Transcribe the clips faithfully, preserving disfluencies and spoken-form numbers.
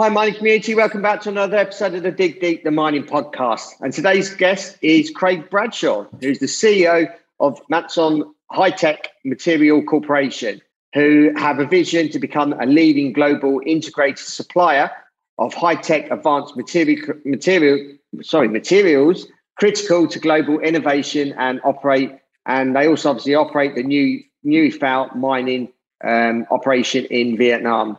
Hi, mining community. Welcome back to another episode of the Dig Deep, the mining podcast. And today's guest is Craig Bradshaw, who's the C E O of Masan High Tech Material Corporation, who have a vision to become a leading global integrated supplier of high-tech advanced material, material, sorry, materials critical to global innovation and operate. And they also obviously operate the new Nui Phao mining um, operation in Vietnam.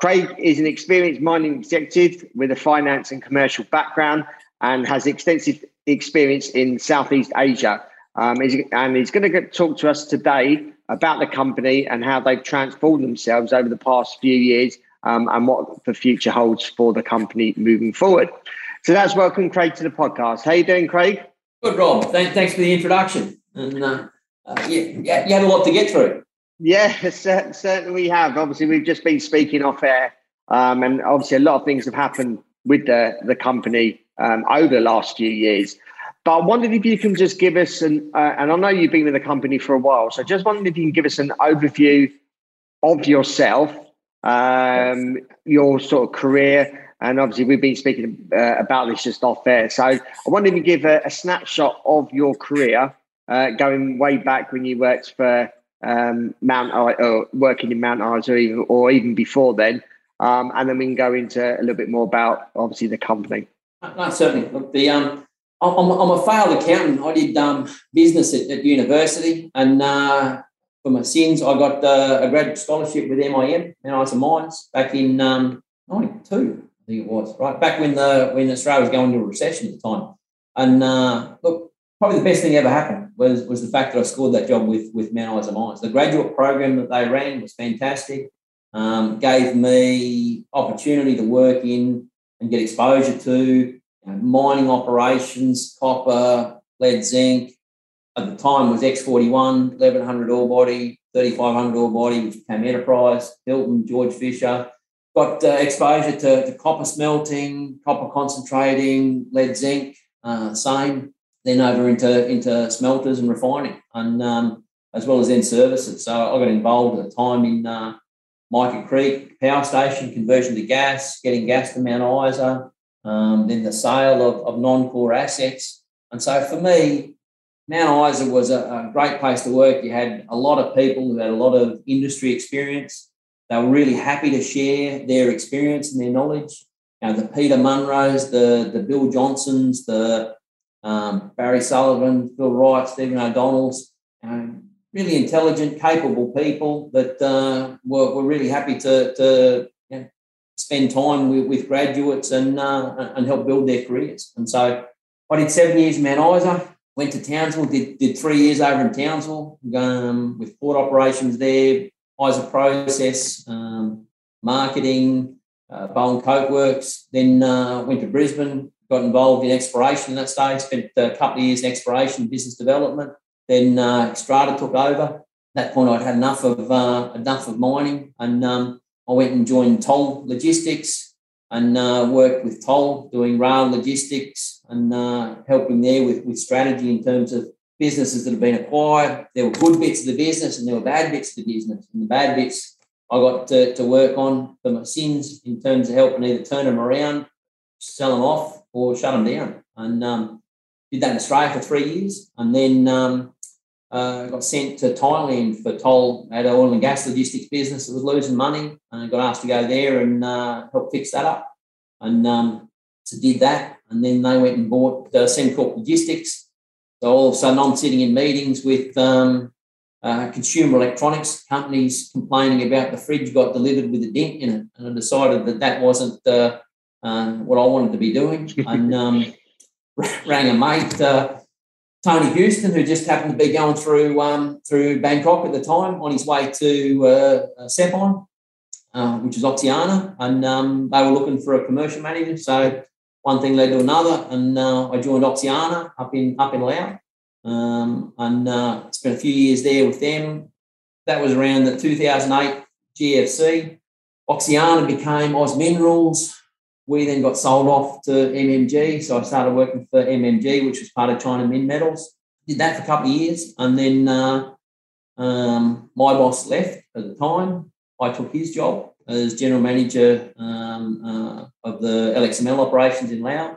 Craig is an experienced mining executive with a finance and commercial background and has extensive experience in Southeast Asia. Um, and he's going to talk to us today about the company and how they've transformed themselves over the past few years um, and what the future holds for the company moving forward. So that's welcome, Craig, to the podcast. How are you doing, Craig? Good, Rob. Thank, thanks for the introduction. And uh, uh, you, you had a lot to get through. Yeah, certainly we have. Obviously, we've just been speaking off air um, and obviously a lot of things have happened with the, the company um, over the last few years. But I wondered if you can just give us, an, uh, and I know you've been with the company for a while, so just wondered if you can give us an overview of yourself, um, your sort of career. And obviously, we've been speaking uh, about this just off air. So I wondered if you give a, a snapshot of your career uh, going way back when you worked for um Mount I or working in Mount Isa, or even, or even before then, um and then we can go into a little bit more about obviously the company. No, certainly. Look, the um I'm, I'm a failed accountant. I did um business at, at university, and uh for my sins I got uh, a graduate scholarship with M I M, Mount Isa Mines, back in um ninety-two, I think it was, right back when the when Australia was going into a recession at the time. And uh look, probably the best thing that ever happened was, was the fact that I scored that job with, with Mount Isa Mines. The graduate program that they ran was fantastic, um, gave me opportunity to work in and get exposure to you know, mining operations, copper, lead, zinc. At the time was X forty-one, eleven hundred ore body, thirty-five hundred ore body, which became Enterprise, Hilton, George Fisher. Got uh, exposure to, to copper smelting, copper concentrating, lead, zinc, uh, same. Then over into, into smelters and refining, and um, as well as then services. So I got involved at the time in uh, Mica Creek Power Station, conversion to gas, getting gas to Mount Isa, um, then the sale of, of non-core assets. And so for me, Mount Isa was a, a great place to work. You had a lot of people who had a lot of industry experience. They were really happy to share their experience and their knowledge. You know, the Peter Munros, the, the Bill Johnsons, the Um, Barry Sullivan, Bill Wright, Stephen O'Donnell's, um, really intelligent, capable people that uh, were, were really happy to, to you know, spend time with, with graduates and uh, and help build their careers. And so I did seven years in Mount Isa, went to Townsville, did, did three years over in Townsville um, with port operations there, Isa Process, um, marketing, uh, Bowen Coke Works, then uh, went to Brisbane. Got involved in exploration in that stage, spent a couple of years in exploration, business development. Then uh, Xstrata took over. At that point, I'd had enough of uh, enough of mining, and um, I went and joined Toll Logistics and uh, worked with Toll doing rail logistics and uh, helping there with, with strategy in terms of businesses that have been acquired. There were good bits of the business and there were bad bits of the business. And the bad bits I got to, to work on for my sins in terms of helping either turn them around, sell them off, or shut them down. And um, did that in Australia for three years and then um, uh, got sent to Thailand for Toll. Had an oil and gas logistics business that was losing money and got asked to go there and uh, help fix that up. And um, so did that. And then they went and bought uh, SembCorp Logistics. So all of a sudden I'm sitting in meetings with um, uh, consumer electronics companies complaining about the fridge got delivered with a dent in it, and I decided that that wasn't... Uh, Uh, what I wanted to be doing, and um, rang a mate, uh, Tony Houston, who just happened to be going through um, through Bangkok at the time on his way to uh, Sepon, uh, which is Oxiana, and um, they were looking for a commercial manager. So one thing led to another, and uh, I joined Oxiana up in up in Laos, um, and uh, spent a few years there with them. That was around the two thousand eight G F C. Oxiana became Oz Minerals. We then got sold off to M M G, so I started working for M M G, which was part of China Min Metals. Did that for a couple of years, and then uh, um, my boss left at the time. I took his job as general manager um, uh, of the L X M L operations in Laos.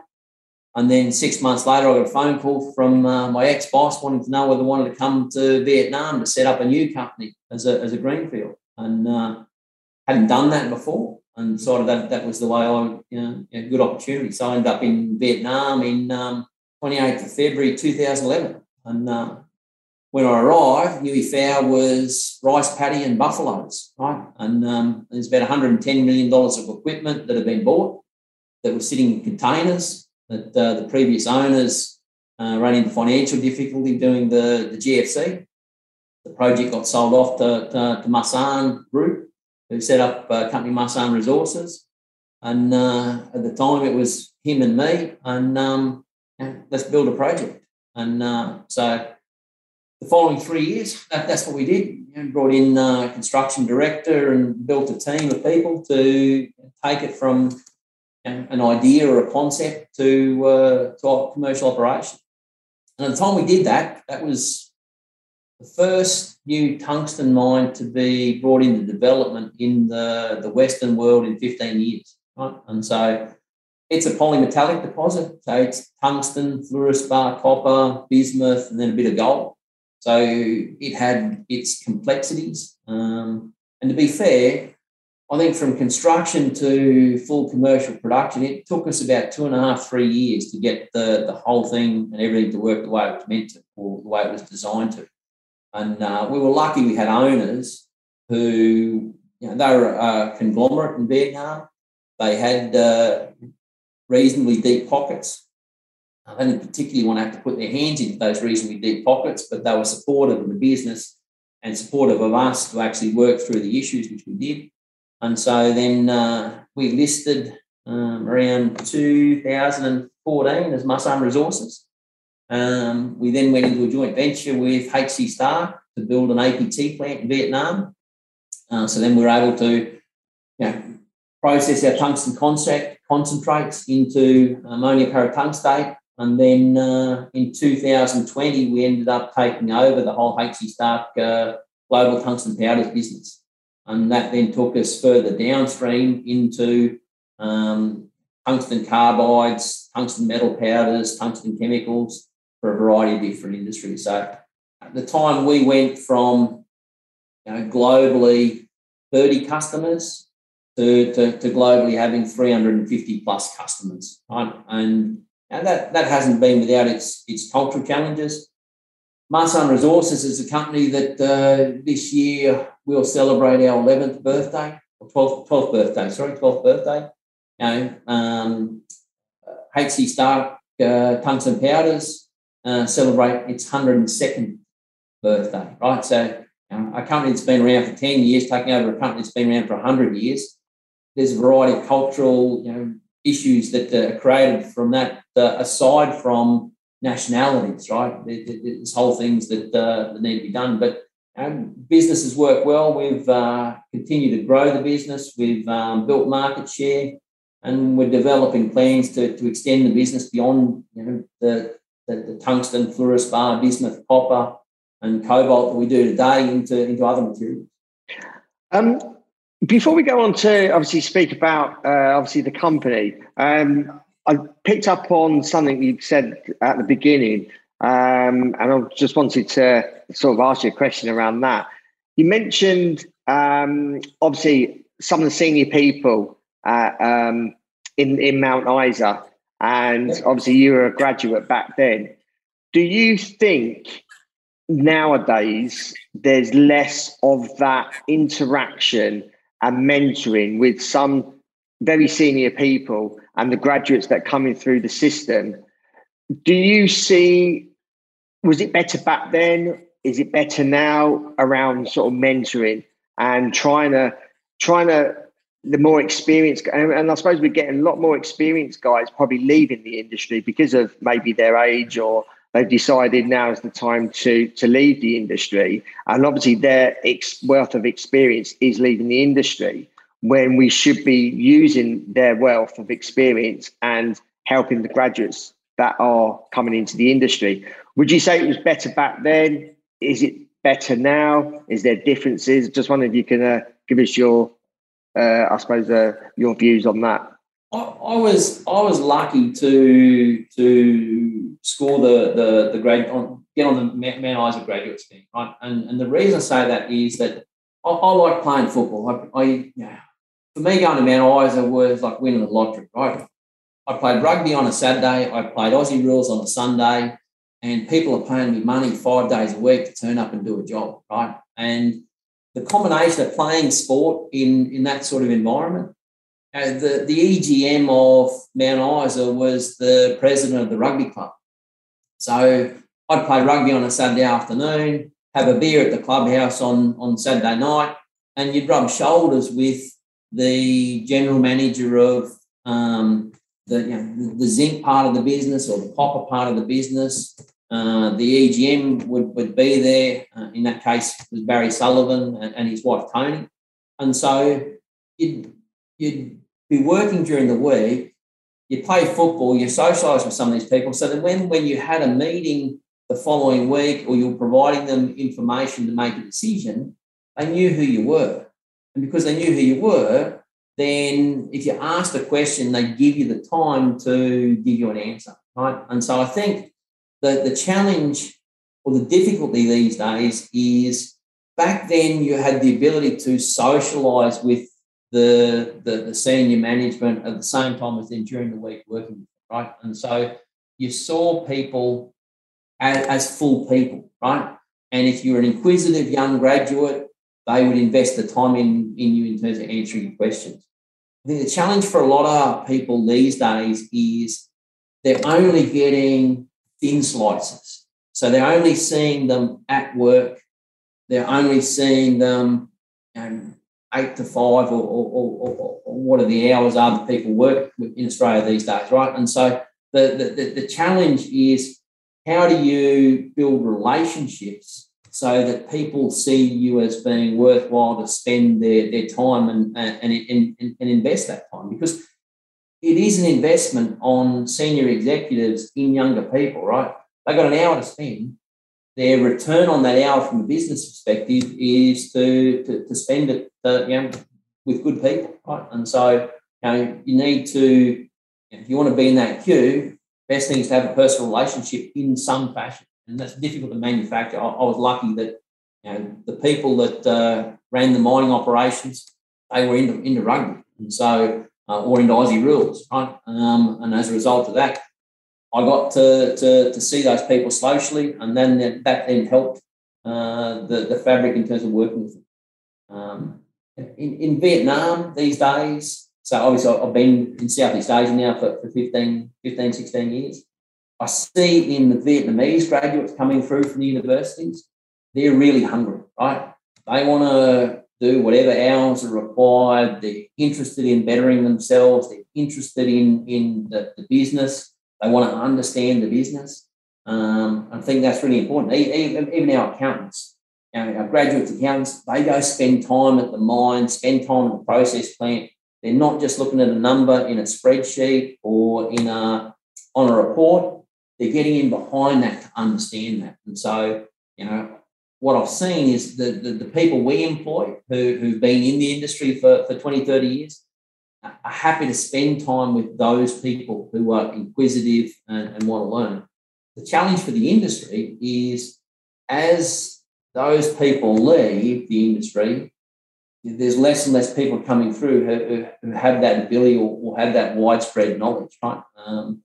And then six months later, I got a phone call from uh, my ex-boss wanting to know whether I wanted to come to Vietnam to set up a new company as a, as a greenfield. And uh, hadn't done that before, and decided that that was the way I, you know, a good opportunity. So I ended up in Vietnam in um, twenty-eighth of February two thousand eleven. And uh, when I arrived, Nui Phao was rice paddy and buffaloes, right? And um, there's about one hundred ten million dollars of equipment that had been bought that was sitting in containers that uh, the previous owners uh, ran into financial difficulty doing the, the G F C. The project got sold off to, to, to Masan Group, who set up a company, Masan Resources. And uh, at the time, it was him and me, and um, yeah, let's build a project. And uh, so the following three years, that, that's what we did. You know, brought in a construction director and built a team of people to take it from, you know, an idea or a concept to, uh, to commercial operation. And at the time we did that, that was the first new tungsten mine to be brought into development in the, the Western world in fifteen years. Right? And so it's a polymetallic deposit. So it's tungsten, fluorspar, copper, bismuth, and then a bit of gold. So it had its complexities. Um, and to be fair, I think from construction to full commercial production, it took us about two and a half, three years to get the, the whole thing and everything to work the way it was meant to, or the way it was designed to. And uh, we were lucky we had owners who, you know, they were a conglomerate in Vietnam. They had uh, reasonably deep pockets. They didn't particularly want to have to put their hands into those reasonably deep pockets, but they were supportive of the business and supportive of us to actually work through the issues, which we did. And so then uh, we listed um, around two thousand fourteen as Masan Resources. Um, we then went into a joint venture with H C. Starck to build an A P T plant in Vietnam. Uh, so then we were able to, you know, process our tungsten concentrate, concentrates into ammonia paratungstate. And then uh, in two thousand twenty, we ended up taking over the whole H C. Starck uh, global tungsten powders business. And that then took us further downstream into um, tungsten carbides, tungsten metal powders, tungsten chemicals for a variety of different industries. So at the time, we went from, you know, globally thirty customers to, to, to globally having three hundred fifty plus customers, right? And And that, that hasn't been without its, its cultural challenges. Masan Resources is a company that uh, this year we'll celebrate our eleventh birthday, or twelfth, twelfth birthday, sorry, twelfth birthday. You know, um, H C. Starck uh, Tungsten Powders uh, celebrate its one hundred second birthday, right? So um, a company that's been around for ten years, taking over a company that's been around for one hundred years. There's a variety of cultural, you know, issues that are created from that, uh, aside from nationalities, right? There's whole things that, uh, that need to be done. But um, businesses work well. We've uh, continued to grow the business. We've um, built market share, and we're developing plans to, to extend the business beyond, you know, the, the, the tungsten, fluorspar, bismuth, copper, and cobalt that we do today into, into other materials. Um. Before we go on to obviously speak about uh, obviously the company, um, I picked up on something you said at the beginning, um, and I just wanted to sort of ask you a question around that. You mentioned um, obviously some of the senior people uh, um, in in Mount Isa, and obviously you were a graduate back then. Do you think nowadays there's less of that interaction and mentoring with some very senior people and the graduates that are coming through the system? Do you see, was it better back then? Is it better now around sort of mentoring and trying to trying to the more experience, and, and I suppose we're getting a lot more experienced guys probably leaving the industry because of maybe their age, or they've decided now is the time to to leave the industry. And obviously their ex- wealth of experience is leaving the industry, when we should be using their wealth of experience and helping the graduates that are coming into the industry. Would you say it was better back then? Is it better now? Is there differences? Just wondering if you can uh, give us your, uh, I suppose, uh, your views on that. I, I was I was lucky to to score the the, the grade on get on the Mount Isa graduate scheme, right? And and the reason I say that is that I, I like playing football. I, I you know, for me, going to Mount Isa was like winning the lottery, right? I played rugby on a Saturday. I played Aussie rules on a Sunday. And people are paying me money five days a week to turn up and do a job, right? And the combination of playing sport in, in that sort of environment, uh, the, the E G M of Mount Isa was the president of the rugby club. So I'd play rugby on a Saturday afternoon, have a beer at the clubhouse on, on Saturday night, and you'd rub shoulders with the general manager of um, the, you know, the zinc part of the business or the copper part of the business. Uh, the E G M would, would be there. Uh, in that case, it was Barry Sullivan and, and his wife, Tony. And so you'd, you'd be working during the week, you play football, you socialise with some of these people, so that when, when you had a meeting the following week or you were providing them information to make a decision, they knew who you were. And because they knew who you were, then if you asked a question, they give you the time to give you an answer, right? And so I think that the challenge or the difficulty these days is back then you had the ability to socialise with the, the, the senior management at the same time as then during the week working, right? And so you saw people as, as full people, right? And if you were an inquisitive young graduate, they would invest the time in, in you in terms of answering your questions. I think the challenge for a lot of people these days is they're only getting thin slices. So they're only seeing them at work. They're only seeing them you know, eight to five or, or, or, or what are the hours are that people work in Australia these days, right? And so the, the, the challenge is how do you build relationships so that people see you as being worthwhile to spend their, their time and, and, and, and invest that time, because it is an investment on senior executives in younger people, right? They've got an hour to spend. Their return on that hour from a business perspective is to, to, to spend it uh, you know, with good people, right? And so you know, you need to, if you want to be in that queue, best thing is to have a personal relationship in some fashion. And that's difficult to manufacture. I, I was lucky that you know, the people that uh, ran the mining operations, they were into, into rugby, and so uh, or into Aussie rules, right? Um, and as a result of that, I got to to, to see those people socially, and then that, that then helped uh, the the fabric in terms of working with them. Um, in, in Vietnam these days, so obviously I've been in Southeast Asia now for, for fifteen, sixteen years. I see in the Vietnamese graduates coming through from the universities, they're really hungry, right? They want to do whatever hours are required. They're interested in bettering themselves. They're interested in, in the, the business. They want to understand the business. Um, I think that's really important. Even, even our accountants, our graduate accountants, they go spend time at the mine, spend time at the process plant. They're not just looking at a number in a spreadsheet or in a on a report. They're getting in behind that to understand that. And so, you know, what I've seen is the, the, the people we employ who, who've been in the industry for, for twenty, thirty years are happy to spend time with those people who are inquisitive and, and want to learn. The challenge for the industry is as those people leave the industry, there's less and less people coming through who, who have that ability or, or have that widespread knowledge, right? Um,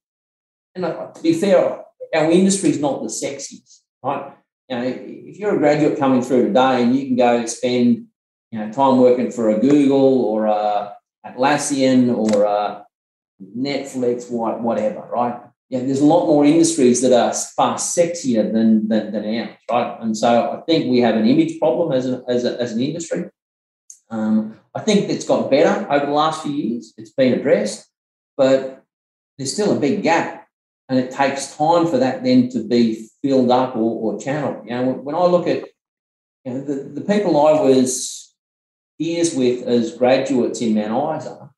And to be fair, our industry is not the sexiest, right? You know, if you're a graduate coming through today and you can go spend, you know, time working for a Google or a Atlassian or a Netflix, whatever, right? Yeah, there's a lot more industries that are far sexier than than, than ours, right? And so I think we have an image problem as a, as, a, as an industry. Um, I think it's got better over the last few years. It's been addressed, but there's still a big gap, and it takes time for that then to be filled up or, or channeled. You know, when I look at you know, the, the people I was peers with as graduates in Mount Isa,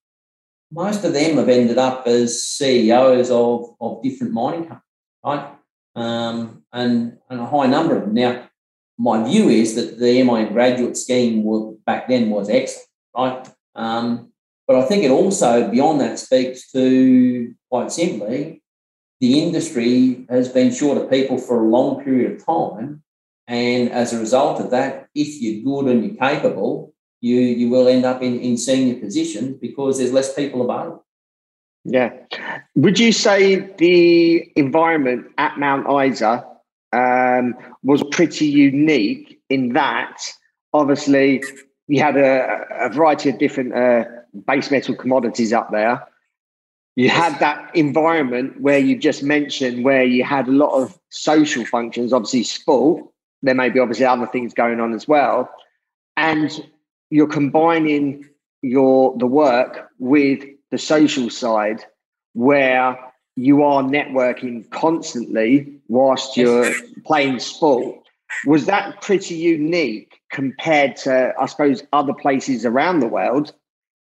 most of them have ended up as C E Os of, of different mining companies, right? Um, and, and a high number of them. Now, my view is that the M I M graduate scheme were, back then was excellent, right? Um, but I think it also, beyond that, speaks to, quite simply, the industry has been short of people for a long period of time, and as a result of that, if you're good and you're capable, you you will end up in, in senior positions because there's less people available. Yeah. Would you say the environment at Mount Isa um, was pretty unique in that, obviously, you had a, a variety of different uh, base metal commodities up there. You yes. had that environment where you just mentioned, where you had a lot of social functions, obviously sport. There may be obviously other things going on as well. And you're combining your the work with the social side, where you are networking constantly whilst you're playing sport. Was that pretty unique compared to, I suppose, other places around the world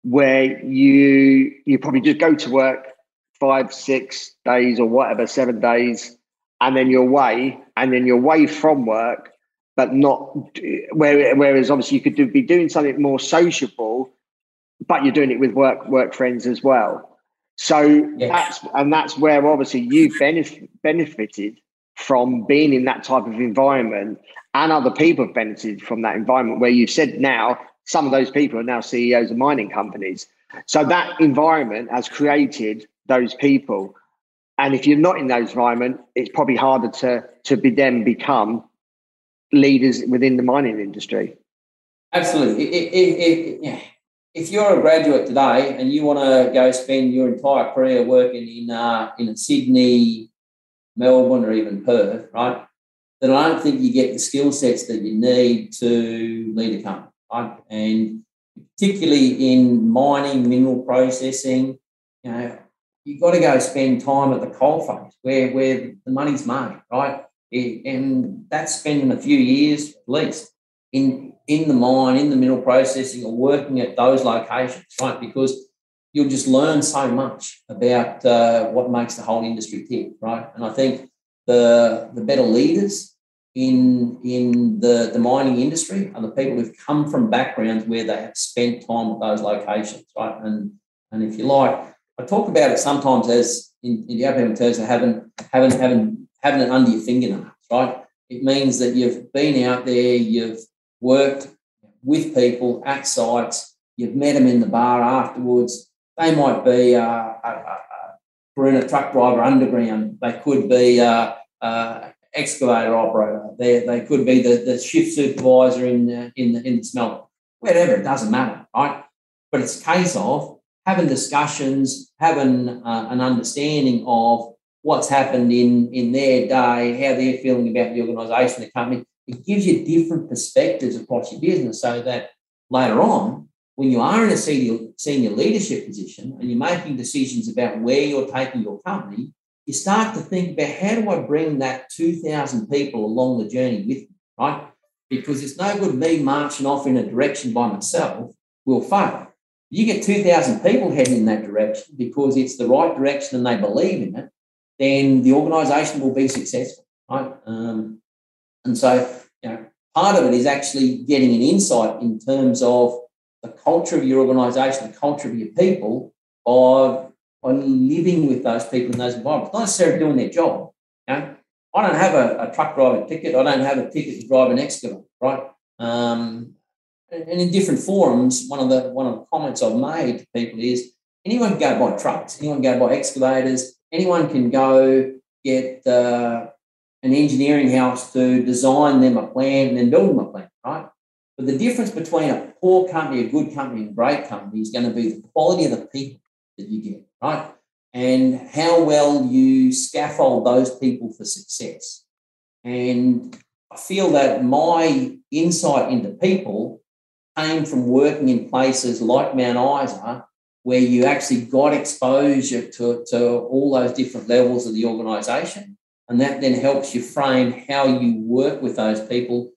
where you you probably just go to work five, six days or whatever, seven days, and then you're away, and then you're away from work, but not, whereas obviously you could do, be doing something more sociable, but you're doing it with work work friends as well. So yes. that's, and that's where obviously you benef- benefited from being in that type of environment, and other people have benefited from that environment, where you've said now some of those people are now C E Os of mining companies. So that environment has created those people. And if you're not in that environment, it's probably harder to, to be then become leaders within the mining industry. Absolutely. It, it, it, yeah. If you're a graduate today and you want to go spend your entire career working in uh, in Sydney, Melbourne, or even Perth, right, then I don't think you get the skill sets that you need to lead a company, right? And particularly in mining, mineral processing, you know, you've got to go spend time at the coalface where, where the money's made, right? It, and that's spending a few years at least in, in the mine, in the mineral processing, or working at those locations, right? Because you'll just learn so much about uh, what makes the whole industry tick, right? And I think the the better leaders in in the, the mining industry are the people who've come from backgrounds where they have spent time at those locations, right? And and if you like, I talk about it sometimes as in, in the academic terms of having having having having it under your fingernails, right? It means that you've been out there, you've worked with people at sites, you've met them in the bar afterwards. They might be uh, a, a Karuna truck driver underground. They could be uh, uh, excavator operator. They, they could be the, the shift supervisor in the, in, the, in the smelter. Whatever, it doesn't matter, right? But it's a case of having discussions, having uh, an understanding of what's happened in, in their day, how they're feeling about the organisation, the company. It gives you different perspectives across your business so that later on, when you are in a senior, senior leadership position and you're making decisions about where you're taking your company, you start to think about how do I bring that two thousand people along the journey with me, right? Because it's no good me marching off in a direction by myself, we'll fail. You get two thousand people heading in that direction because it's the right direction and they believe in it, then the organisation will be successful, right? Um, and so, you know, part of it is actually getting an insight in terms of the culture of your organisation, the culture of your people, by living with those people in those environments, not necessarily doing their job. You know? I don't have a, a truck driving ticket. I don't have a ticket to drive an excavator, right? Um, and in different forums, one of the one of the comments I've made to people is anyone can go buy trucks, anyone can go buy excavators. Anyone can go get uh, an engineering house to design them a plan and then build them a plan, right? But the difference between a poor company, a good company, and a great company is going to be the quality of the people that you get, right? And how well you scaffold those people for success. And I feel that my insight into people came from working in places like Mount Isa, where you actually got exposure to, to all those different levels of the organisation, and that then helps you frame how you work with those people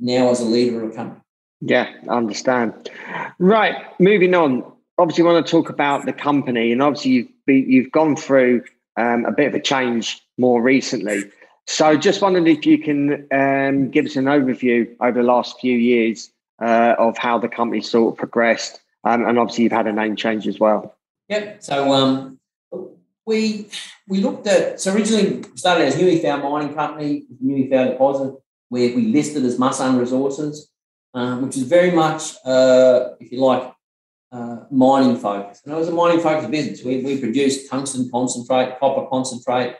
now as a leader of a company. Yeah, I understand. Right, moving on. Obviously, I want to talk about the company, and obviously you've, be, you've gone through um, a bit of a change more recently. So just wondering if you can um, give us an overview over the last few years uh, of how the company sort of progressed. Um, and obviously, you've had a name change as well. Yep. So um, we we looked at, so originally started as Nui Phao Mining Company, Nui Phao Deposit, where we listed as Masan Resources, um, which is very much, uh, if you like, uh, mining focused. And it was a mining focused business. We, we produced tungsten concentrate, copper concentrate,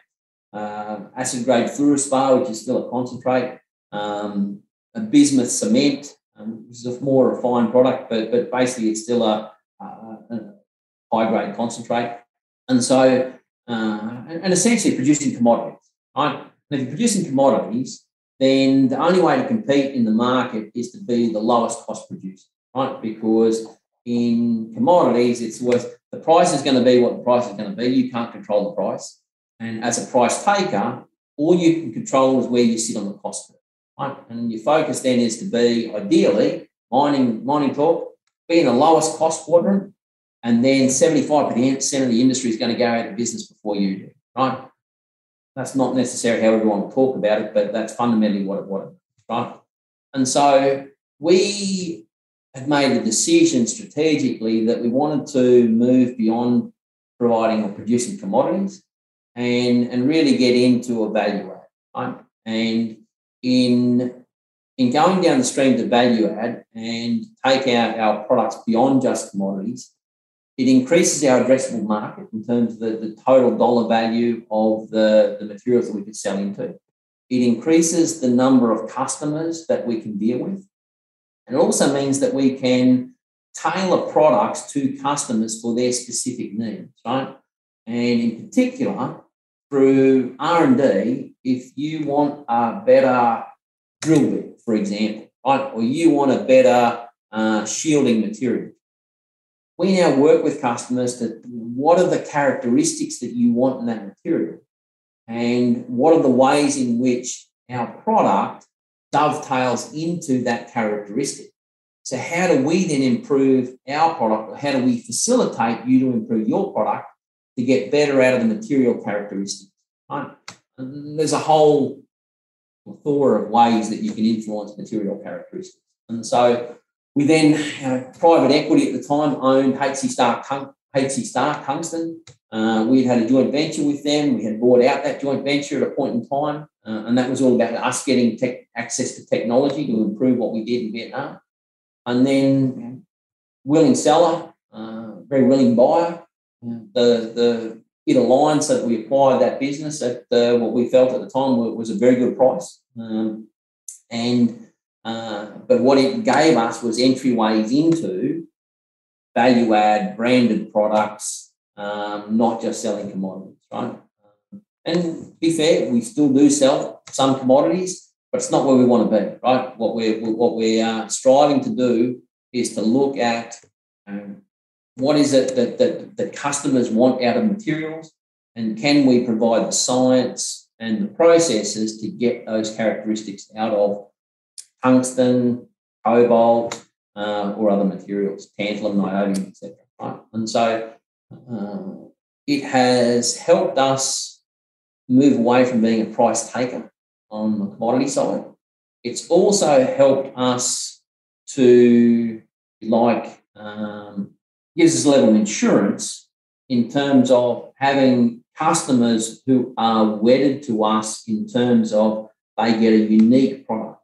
uh, acid grade fluorospar, which is still a concentrate, um, a bismuth cement. Um, this is a more refined product, but but basically it's still a, a, a high-grade concentrate. And so, uh, and, and essentially producing commodities, right? And if you're producing commodities, then the only way to compete in the market is to be the lowest cost producer, right? Because in commodities, it's worth, the price is going to be what the price is going to be. You can't control the price. And as a price taker, all you can control is where you sit on the cost curve. Right. And your focus then is to be, ideally, mining mining corp, be in the lowest cost quadrant, and then seventy-five percent of the industry is going to go out of business before you do, right? That's not necessarily how everyone will talk about it, but that's fundamentally what it was, right? And so we have made the decision strategically that we wanted to move beyond providing or producing commodities and, and really get into a value add, right? And In, in going down the stream to value add and take out our products beyond just commodities, it increases our addressable market in terms of the, the total dollar value of the, the materials that we could sell into. It increases the number of customers that we can deal with. And it also means that we can tailor products to customers for their specific needs, right? And in particular, through R and D, if you want a better drill bit, for example, right, or you want a better uh, shielding material, we now work with customers to what are the characteristics that you want in that material and what are the ways in which our product dovetails into that characteristic. So how do we then improve our product, or how do we facilitate you to improve your product to get better out of the material characteristics, right? And there's a whole plethora of ways that you can influence material characteristics. And so we then, uh, private equity at the time owned H C Starck Tungsten. Uh, we had a joint venture with them. We had bought out that joint venture at a point in time, uh, and that was all about us getting tech, access to technology to improve what we did in Vietnam. And then willing seller, uh, very willing buyer, yeah. The the it aligned so that we acquired that business at uh, what we felt at the time was a very good price, um, and uh, but what it gave us was entryways into value add branded products, um, not just selling commodities, right? And to be fair, we still do sell some commodities, but it's not where we want to be, right? What we're what we are striving to do is to look at. Um, What is it that, that, that customers want out of materials, and can we provide the science and the processes to get those characteristics out of tungsten, cobalt, uh, or other materials, tantalum, niobium, et cetera. Right? And so um, it has helped us move away from being a price taker on the commodity side. It's also helped us to, like, um, gives us a level of insurance in terms of having customers who are wedded to us in terms of they get a unique product,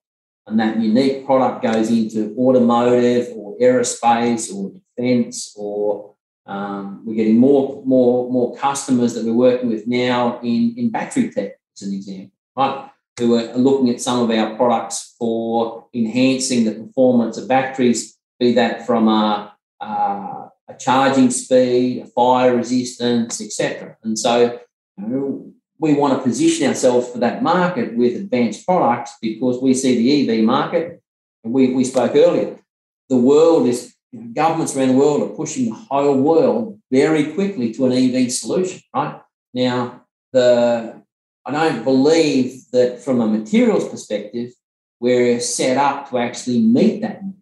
and that unique product goes into automotive or aerospace or defence, or um, we're getting more, more, more customers that we're working with now in, in battery tech, as an example, right? Who are looking at some of our products for enhancing the performance of batteries, be that from a uh, a charging speed, a fire resistance, et cetera. And so you know, we want to position ourselves for that market with advanced products because we see the E V market. And we, we spoke earlier. the world is, you know, governments around the world are pushing the whole world very quickly to an E V solution, right? Now, the I don't believe that from a materials perspective, we're set up to actually meet that need.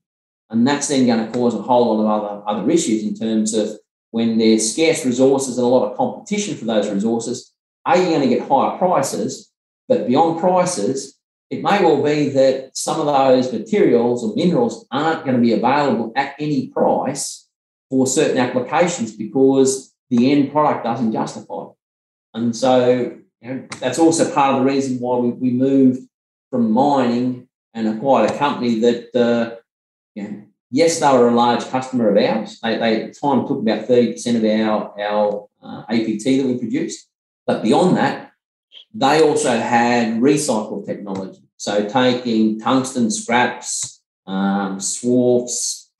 And that's then going to cause a whole lot of other, other issues in terms of when there's scarce resources and a lot of competition for those resources, are you going to get higher prices? But beyond prices, it may well be that some of those materials or minerals aren't going to be available at any price for certain applications because the end product doesn't justify it. And so, you know, that's also part of the reason why we, we moved from mining and acquired a company that, uh, you know, yes, they were a large customer of ours. They, they at the time took about thirty percent of our, our uh, A P T that we produced. But beyond that, they also had recycled technology. So taking tungsten scraps, um, swarfs,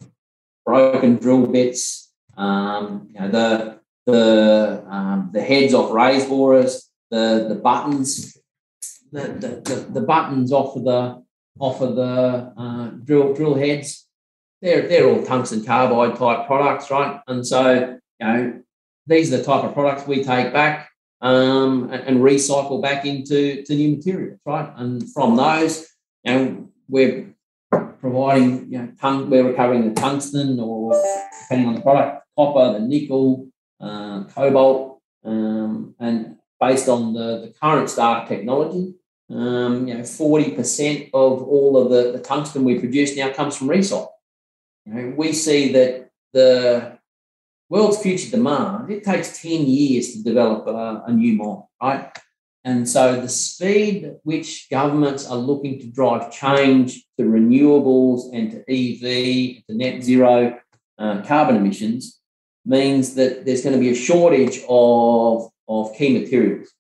broken drill bits, um, you know, the the um, the heads off raise borers, the the buttons, the the, the, the buttons off of the off of the uh, drill drill heads. They're, they're all tungsten carbide type products, right? And so, you know, these are the type of products we take back um, and, and recycle back into to new materials, right? And from those, you know, we're providing, you know, tung- we're recovering the tungsten or, depending on the product, copper, the nickel, uh, cobalt, um, and based on the, the current Starck technology, um, you know, forty percent of all of the, the tungsten we produce now comes from recycle. You know, we see that the world's future demand, it takes ten years to develop a, a new mine, right? And so the speed at which governments are looking to drive change to renewables and to E V, to net zero uh, carbon emissions, means that there's going to be a shortage of, of key materials,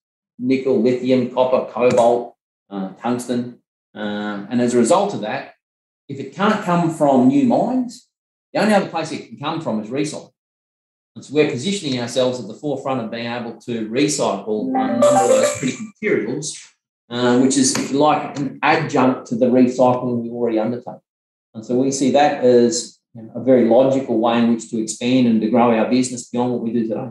nickel, lithium, copper, cobalt, uh, tungsten. Um, and as a result of that, if it can't come from new mines, the only other place it can come from is recycle. And so we're positioning ourselves at the forefront of being able to recycle a number of those critical materials, uh, which is, if you like, an adjunct to the recycling we already undertake. And so we see that as, you know, a very logical way in which to expand and to grow our business beyond what we do today.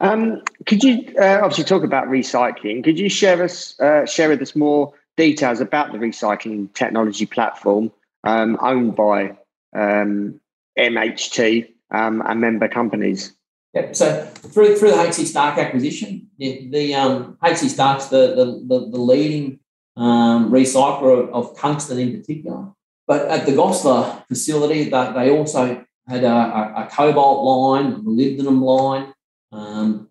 Um, could you uh, obviously talk about recycling? Could you share us uh, share with us more details about the recycling technology platform? Um, owned by um, M H T um, and member companies. Yep. So through through the H C. Starck acquisition, the, the um, H C. Starck's the the, the, the leading um, recycler of, of tungsten in particular. But at the Goslar facility, they, they also had a, a, a cobalt line, a molybdenum line, um,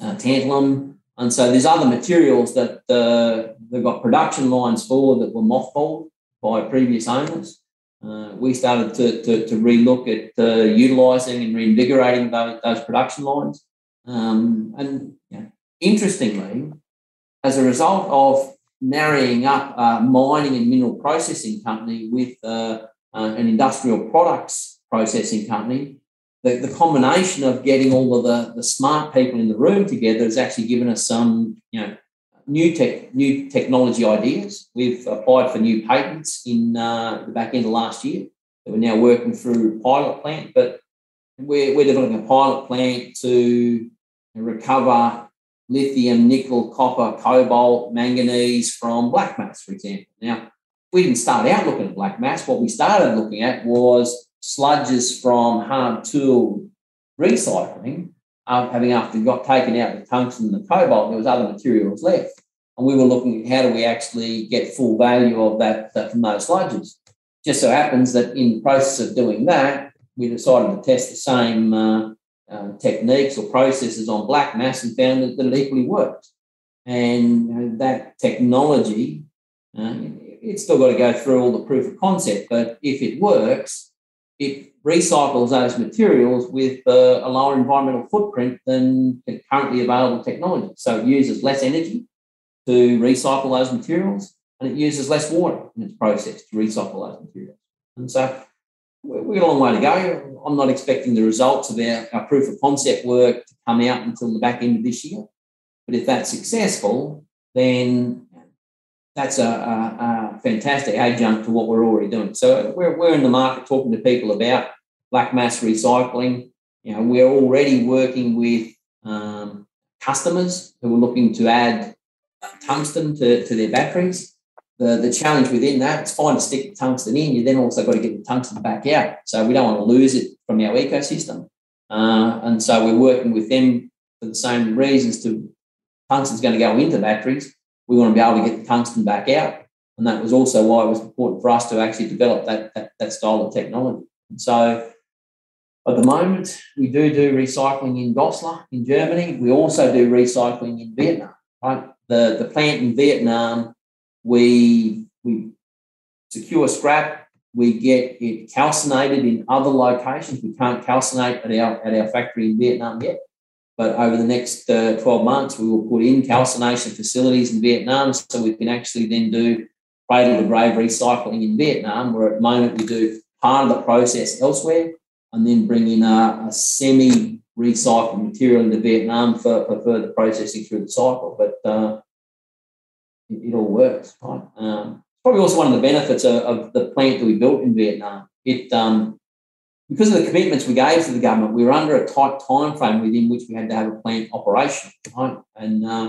a tantalum, and so there's other materials that uh, they've got production lines for that were mothballed by previous owners. Uh, we started to, to, to relook at uh, utilising and reinvigorating those, those production lines. Um, and you know, interestingly, as a result of marrying up a mining and mineral processing company with uh, uh, an industrial products processing company, the, the combination of getting all of the, the smart people in the room together has actually given us some, you know, New tech, new technology ideas. We've applied for new patents in uh, the back end of last year that we're now working through pilot plant, but we're, we're developing a pilot plant to recover lithium, nickel, copper, cobalt, manganese from black mass, for example. Now, we didn't start out looking at black mass. What we started looking at was sludges from hard tool recycling. Um, having after got taken out the tungsten and the cobalt, there was other materials left. And we were looking at how do we actually get full value of that, that from those sludges. Just so happens that in the process of doing that, we decided to test the same uh, uh, techniques or processes on black mass and found that, that it equally worked. And you know, that technology, uh, it's still got to go through all the proof of concept, but if it works, it recycles those materials with uh, a lower environmental footprint than the currently available technology. So it uses less energy to recycle those materials, and it uses less water in its process to recycle those materials. And so we've got a long way to go. I'm not expecting the results of our, our proof of concept work to come out until the back end of this year. But if that's successful, then that's a, a, a fantastic adjunct to what we're already doing. So we're, we're in the market talking to people about black mass recycling. You know, we're already working with um, customers who are looking to add tungsten to, to their batteries. The, the challenge within that is fine to stick the tungsten in, you then also got to get the tungsten back out. So we don't want to lose it from our ecosystem. Uh, and so we're working with them for the same reasons. To tungsten's going to go into batteries. We want to be able to get the tungsten back out. And that was also why it was important for us to actually develop that, that, that style of technology. And so at the moment, we do do recycling in Goslar in Germany. We also do recycling in Vietnam. Right? The, the plant in Vietnam, we, we secure scrap. We get it calcinated in other locations. We can't calcinate at our, at our factory in Vietnam yet. But over the next uh, twelve months, we will put in calcination facilities in Vietnam, so we can actually then do cradle to grave recycling in Vietnam, where at the moment we do part of the process elsewhere and then bring in a, a semi-recycled material into Vietnam for, for further processing through the cycle. But uh, it, it all works, right? Um, probably also one of the benefits of, of the plant that we built in Vietnam. It... Um, Because of the commitments we gave to the government, we were under a tight time frame within which we had to have a plant operational. Right? And uh,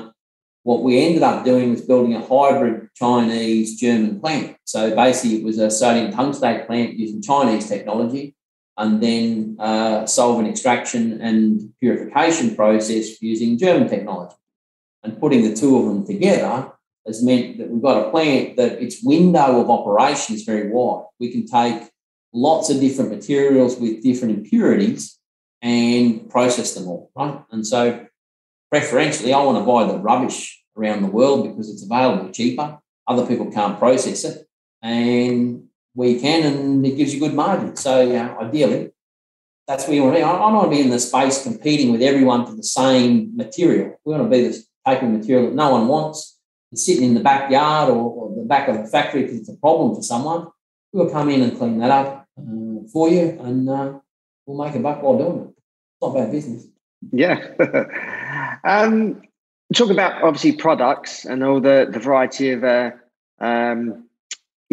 what we ended up doing was building a hybrid Chinese-German plant. So basically it was a sodium tungstate plant using Chinese technology, and then uh, solvent extraction and purification process using German technology. And putting the two of them together has meant that we've got a plant that its window of operation is very wide. We can take lots of different materials with different impurities and process them all, right? And so preferentially, I want to buy the rubbish around the world because it's available cheaper. Other people can't process it, and we can, and it gives you good margin. So yeah, ideally, that's where you want to be. I don't want to be in the space competing with everyone for the same material. We want to be this taking material that no one wants. It's sitting in the backyard or, or the back of a factory because it's a problem for someone. We'll come in and clean that up Uh, for you, and uh, we'll make a buck while doing it. It's not bad business. Yeah. um, talk about obviously products and all the, the variety of uh, um,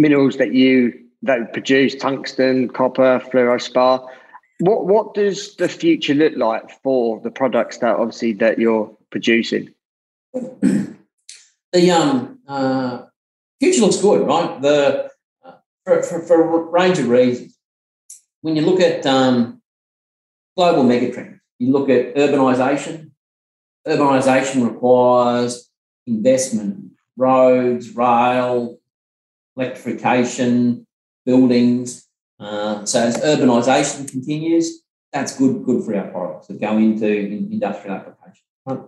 minerals that you that produce: tungsten, copper, fluorspar. What what does the future look like for the products that obviously that you're producing? The um uh, future looks good, right? The for, for, for a range of reasons. When you look at um, global megatrends, you look at urbanisation. Urbanisation requires investment, roads, rail, electrification, buildings. Uh, so as urbanisation continues, that's good, good for our products that go into industrial application. Right?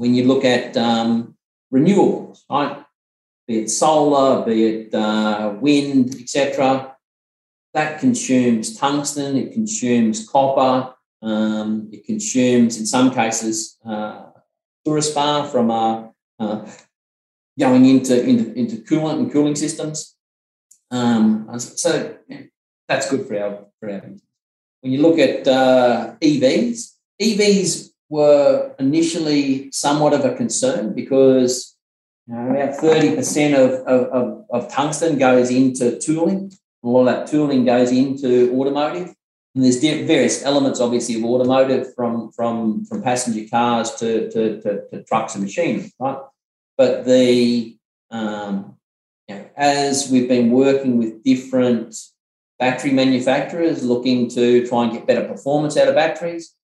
When you look at um, renewables, right, be it solar, be it uh, wind, et cetera, that consumes tungsten, it consumes copper, um, it consumes, in some cases, uh, fluorspar from uh, uh, going into, into, into coolant and cooling systems. Um, so yeah, that's good for our, for our business. When you look at uh, E Vs, E Vs were initially somewhat of a concern because you know, about thirty percent of, of, of, of tungsten goes into tooling. A lot of that tooling goes into automotive, and there's various elements, obviously, of automotive, from from, from passenger cars to, to, to, to trucks and machinery, right? But the um, you know, as we've been working with different battery manufacturers looking to try and get better performance out of batteries,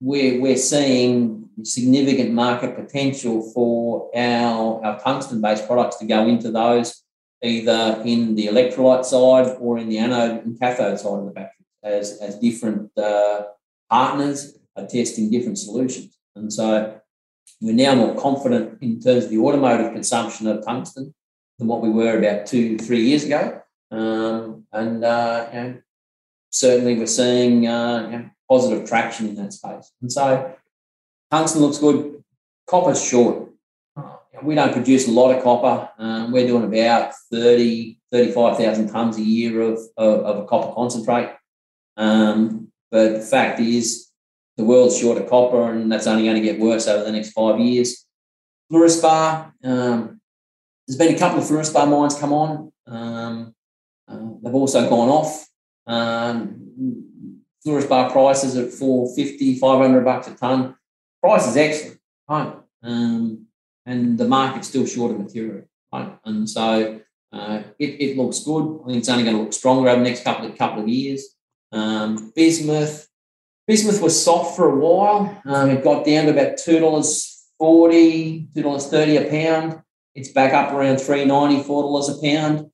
we're, we're seeing significant market potential for our, our tungsten-based products to go into those, either in the electrolyte side or in the anode and cathode side of the battery, as, as different uh, partners are testing different solutions. And so we're now more confident in terms of the automotive consumption of tungsten than what we were about two, three years ago. Um, and, uh, and certainly we're seeing uh, you know, positive traction in that space. And so tungsten looks good. Copper's short. We don't produce a lot of copper. Um, we're doing about thirty, thirty-five thousand tonnes a year of, of, of a copper concentrate. Um, but the fact is the world's short of copper, and that's only going to get worse over the next five years. Fluorspar, um, There's been a couple of fluorspar mines come on. Um, uh, they've also gone off. Um, fluorspar prices at four fifty, five hundred bucks a tonne. Price is excellent, right? Um, and the market's still short of material, right? And so uh, it, it looks good. I think it's only going to look stronger over the next couple of couple of years. Um, bismuth, bismuth was soft for a while. Um, it got down to about two dollars forty, two dollars thirty a pound. It's back up around three dollars ninety, four dollars a pound.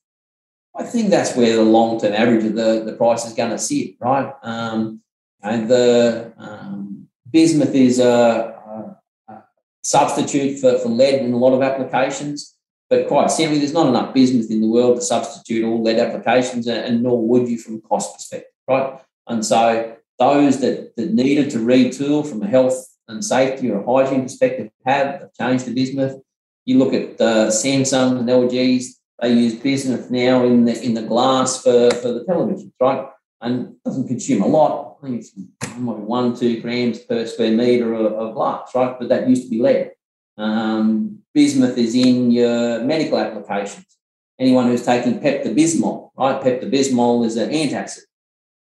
I think that's where the long-term average of the, the price is going to sit, right? Um, and the um, bismuth is a, a, a substitute for, for lead in a lot of applications, but quite simply, there's not enough bismuth in the world to substitute all lead applications, and, and nor would you from a cost perspective, right? And so those that, that needed to retool from a health and safety or a hygiene perspective have, have changed to bismuth. You look at uh, Samsung and L Gs; they use bismuth now in the in the glass for, for the televisions, right? And it doesn't consume a lot. I think it's maybe one two grams per square meter of, of glass, right? But that used to be lead. Um, bismuth is in your medical applications. Anyone who's taking Pepto-Bismol, right? Pepto-Bismol is an antacid.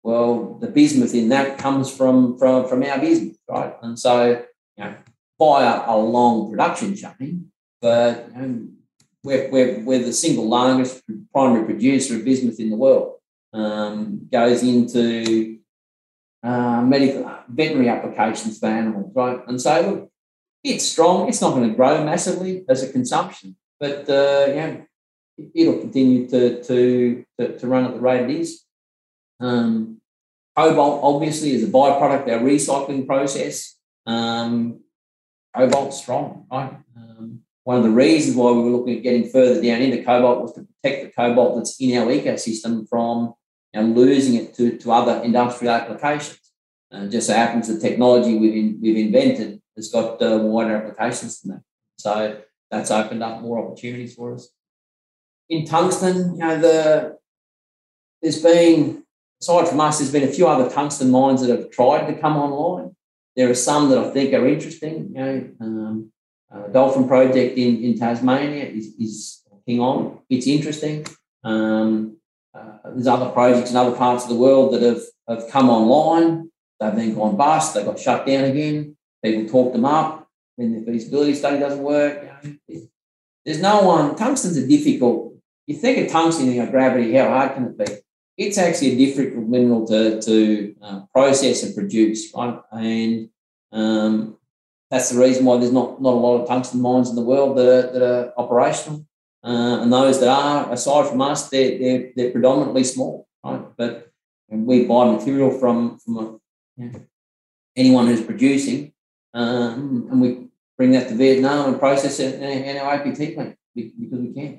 Well, the bismuth in that comes from from from our bismuth, right? And so, you know, via a long production chain. But you know, we're, we're, we're the single largest primary producer of bismuth in the world. Um, goes into uh, medical, veterinary applications for animals, right? And so look, it's strong. It's not going to grow massively as a consumption, but uh, yeah, it'll continue to, to to to run at the rate it is. Um, cobalt obviously is a byproduct. Our recycling process, um, cobalt's strong, right? Um, One of the reasons why we were looking at getting further down into cobalt was to protect the cobalt that's in our ecosystem from you know, losing it to, to other industrial applications. Uh, just so happens the technology we've, in, we've invented has got uh, wider applications than that. So that's opened up more opportunities for us. In tungsten, you know, the there's been, aside from us, there's been a few other tungsten mines that have tried to come online. There are some that I think are interesting, you know, um, Uh, Dolphin Project in, in Tasmania is, is king on. It's interesting. Um, uh, there's other projects in other parts of the world that have, have come online. They've then gone bust. They got shut down again. People talked them up. When the feasibility study doesn't work, you know, there's no one. Tungsten's a difficult. You think of tungsten, you know, gravity, how hard can it be? It's actually a difficult mineral to, to uh, process and produce, right? And um, that's the reason why there's not, not a lot of tungsten mines in the world that are, that are operational. Uh, and those that are, aside from us, they're, they're, they're predominantly small, right? But we buy material from, from a, you know, anyone who's producing, um, and we bring that to Vietnam and process it in, in our A P T plant because we can.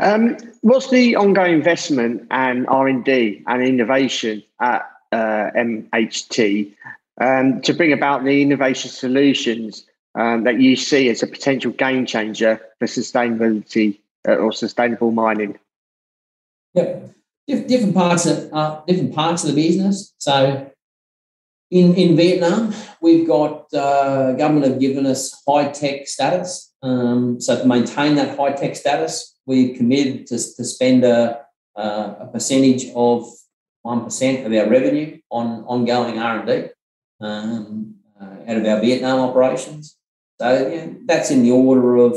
Um, what's the ongoing investment and R and D and innovation at uh, M H T? Um, to bring about the innovation solutions um, that you see as a potential game changer for sustainability uh, or sustainable mining? Yep, Dif- different parts of uh, different parts of the business. So, in in Vietnam, we've got uh, government have given us high tech status. Um, so to maintain that high tech status, we've committed to to spend a uh, a percentage of one percent of our revenue on ongoing R and D. Um, uh, out of our Vietnam operations. So yeah, that's in the order of,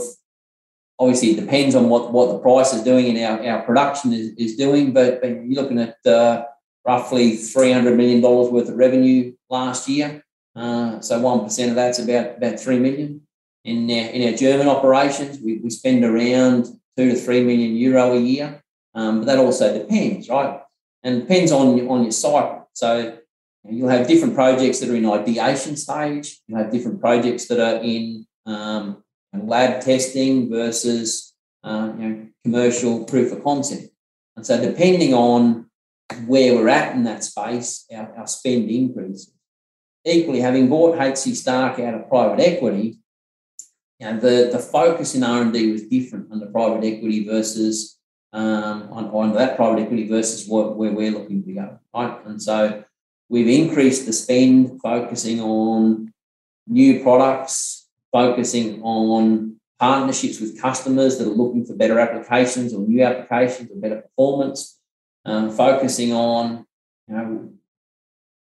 obviously it depends on what, what the price is doing and our, our production is, is doing, but, but you're looking at uh, roughly three hundred million dollars worth of revenue last year. Uh, so one percent of that's about, about three million dollars. In our, in our German operations, we, we spend around two to three million euro a year, um, but that also depends, right? And depends on, on your cycle. So you'll have different projects that are in ideation stage. You'll have different projects that are in um, lab testing versus uh, you know, commercial proof of concept. And so depending on where we're at in that space, our, our spend increases. Equally, having bought H C. Starck out of private equity, you know, the, the focus in R and D was different under private equity versus um, on, on that private equity versus what, where we're looking to go, right? And so we've increased the spend, focusing on new products, focusing on partnerships with customers that are looking for better applications or new applications or better performance, um, focusing on, you know,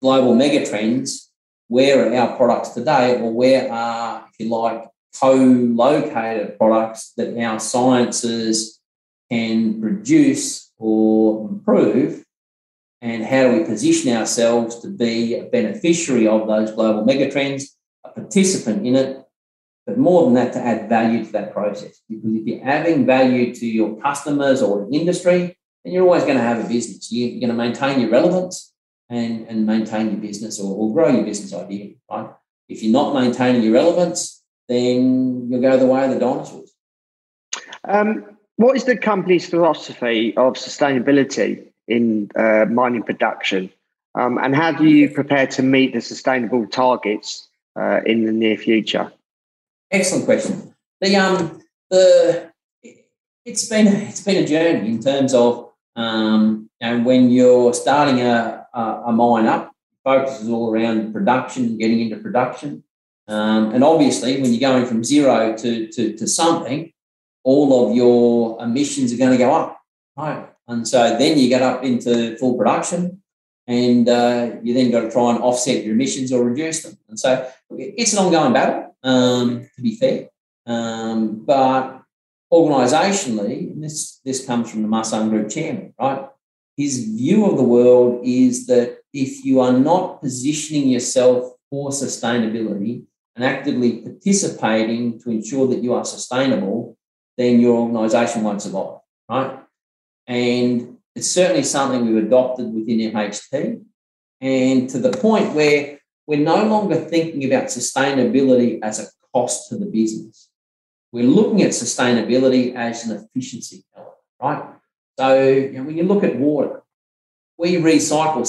global megatrends. Where are our products today, or where are, if you like, co-located products that our sciences can produce or improve, and how do we position ourselves to be a beneficiary of those global megatrends, a participant in it, but more than that, to add value to that process. Because if you're adding value to your customers or the industry, then you're always going to have a business. You're going to maintain your relevance and, and maintain your business, or, or grow your business idea, right? If you're not maintaining your relevance, then you'll go the way of the dinosaurs. Um, what is the company's philosophy of sustainability in uh, mining production? Um, and how do you prepare to meet the sustainable targets uh, in the near future? Excellent question. The um the it's been it's been a journey in terms of um and when you're starting a, a, a mine up, focus is all around production, getting into production, um, and obviously when you're going from zero to to to something, all of your emissions are going to go up, right? And so then you get up into full production, and uh, you then got to try and offset your emissions or reduce them. And so it's an ongoing battle. Um, to be fair, um, but organisationally, and this, this comes from the Masan Group chairman, right? His view of the world is that if you are not positioning yourself for sustainability and actively participating to ensure that you are sustainable, then your organisation won't survive, right? And it's certainly something we've adopted within M H T, and to the point where we're no longer thinking about sustainability as a cost to the business. We're looking at sustainability as an efficiency element, right? So, you know, when you look at water, we recycle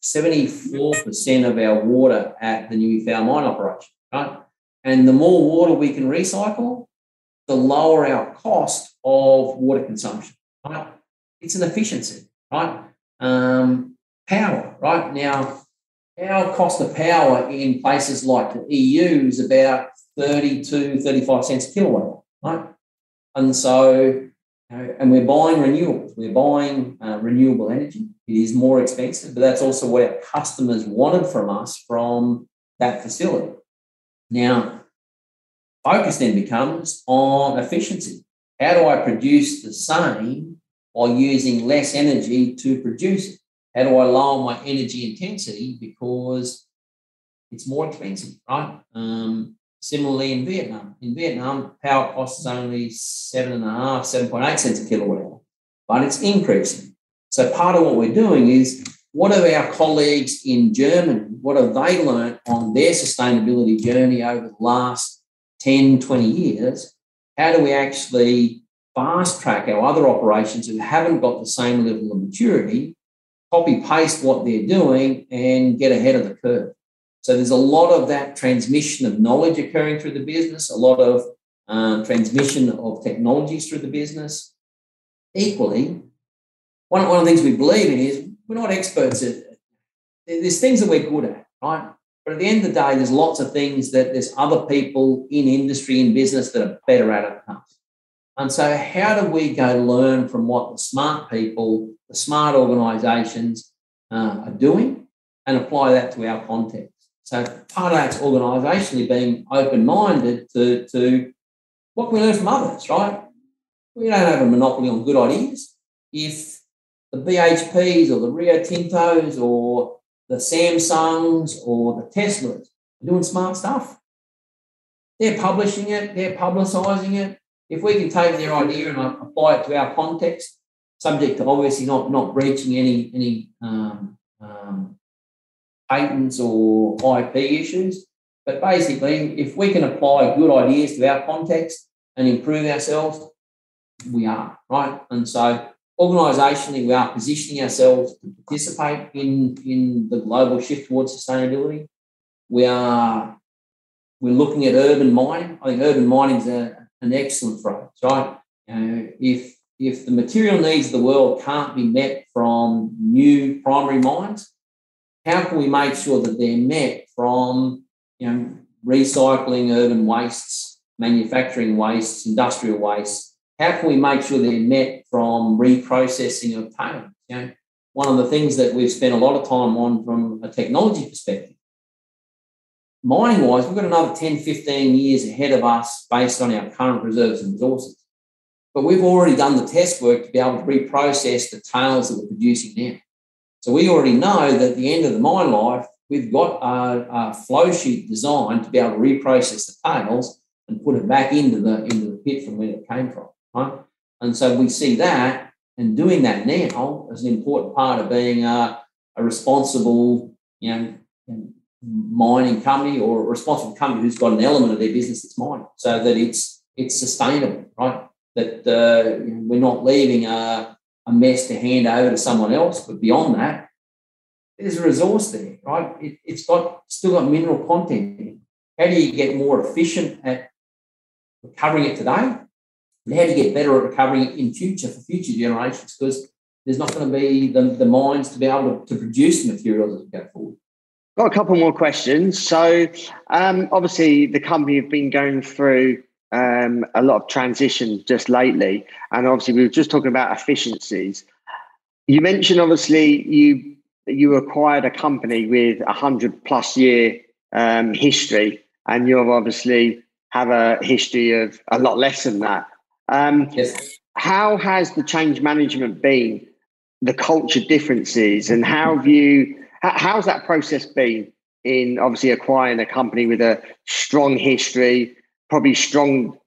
seventy-four percent of our water at the Nui Phao mine operation, right? And the more water we can recycle, the lower our cost of water consumption, right? It's an efficiency, right? Um, power, right? Now, our cost of power in places like the E U is about thirty-two, thirty-five cents a kilowatt, right? And so, and we're buying renewables. We're buying uh, renewable energy. It is more expensive, but that's also what our customers wanted from us from that facility. Now, focus then becomes on efficiency. How do I produce the same while using less energy to produce it? How do I lower my energy intensity because it's more expensive, right? Um, similarly, in Vietnam, in Vietnam, power costs only seven and a half, seven point eight cents a kilowatt hour, but it's increasing. So part of what we're doing is, what have our colleagues in Germany, what have they learned on their sustainability journey over the last ten, twenty years? How do we actually fast track our other operations who haven't got the same level of maturity? Copy paste what they're doing and get ahead of the curve. So there's a lot of that transmission of knowledge occurring through the business, a lot of um, transmission of technologies through the business. Equally, one, one of the things we believe in is we're not experts at it. There's things that we're good at, right? But at the end of the day, there's lots of things that there's other people in industry and business that are better at it than us. And so how do we go learn from what the smart people, the smart organisations uh, are doing and apply that to our context? So part of that's organisationally being open-minded to, to what we learn from others, right? We don't have a monopoly on good ideas. If the B H Ps or the Rio Tintos or the Samsungs or the Teslas are doing smart stuff, they're publishing it, they're publicising it. If we can take their idea and apply it to our context, subject to obviously not, not breaching any, any um, um, patents or I P issues, but basically if we can apply good ideas to our context and improve ourselves, we are, right? And so organisationally we are positioning ourselves to participate in, in the global shift towards sustainability. We are, we're looking at urban mining. I think urban mining is a an excellent phrase, right? You know, if, if the material needs of the world can't be met from new primary mines, how can we make sure that they're met from, you know, recycling urban wastes, manufacturing waste, industrial waste. How can we make sure they're met from reprocessing of tailings? You know, one of the things that we've spent a lot of time on from a technology perspective, mining-wise, we've got another ten, fifteen years ahead of us based on our current reserves and resources. But we've already done the test work to be able to reprocess the tails that we're producing now. So we already know that at the end of the mine life, we've got a, a flow sheet designed to be able to reprocess the tails and put it back into the, into the pit from where it came from, right? And so we see that, and doing that now is an important part of being a, a responsible, you know, mining company, or a responsible company who's got an element of their business that's mining, so that it's it's sustainable, right? That uh, you know, we're not leaving a, a mess to hand over to someone else. But beyond that, there's a resource there, right? It, it's got still got mineral content in it. How do you get more efficient at recovering it today? And how do you get better at recovering it in future for future generations? Because there's not going to be the, the mines to be able to, to produce the materials as we go forward. Got a couple more questions. So um, obviously the company have been going through um, a lot of transition just lately. And obviously we were just talking about efficiencies. You mentioned obviously you you acquired a company with a hundred plus year um, history, and you obviously have a history of a lot less than that. Um, yes. How has the change management been, the culture differences, and how have you... How's that process been in obviously acquiring a company with a strong history, probably strong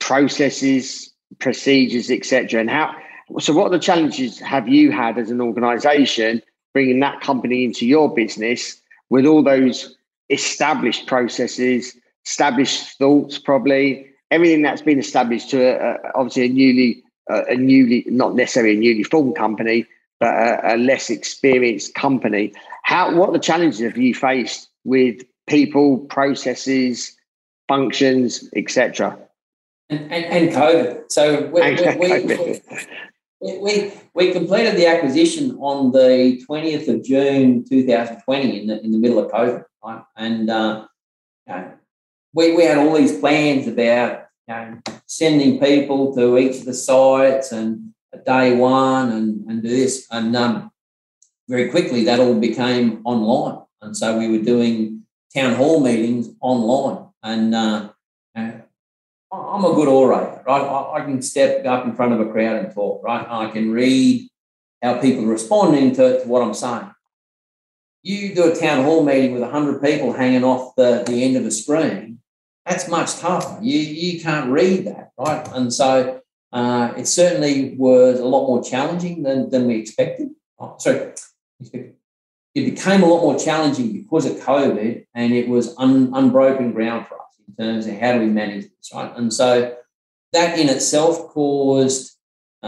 processes, procedures, et cetera? And how? So, what are the challenges have you had as an organisation bringing that company into your business with all those established processes, established thoughts, probably everything that's been established to a, a, obviously a newly, a, a newly, not necessarily a newly formed company, but a, a less experienced company? How, what are the challenges have you faced with people, processes, functions, et cetera? And, and, and COVID. So we, and we, COVID. We, we we completed the acquisition on the twentieth of June two thousand twenty in the in the middle of COVID, right? And uh, you know, we we had all these plans about you know, sending people to each of the sites and day one and, and do this. And um, very quickly, that all became online. And so we were doing town hall meetings online. And uh, I'm a good orator, right? I, I can step up in front of a crowd and talk, right? And I can read how people are responding to, to what I'm saying. You do a town hall meeting with one hundred people hanging off the, the end of a screen, that's much tougher. You, you can't read that, right? And so Uh, it certainly was a lot more challenging than, than we expected. Oh, sorry, it became a lot more challenging because of COVID, and it was un, unbroken ground for us in terms of how do we manage this, right? And so that in itself caused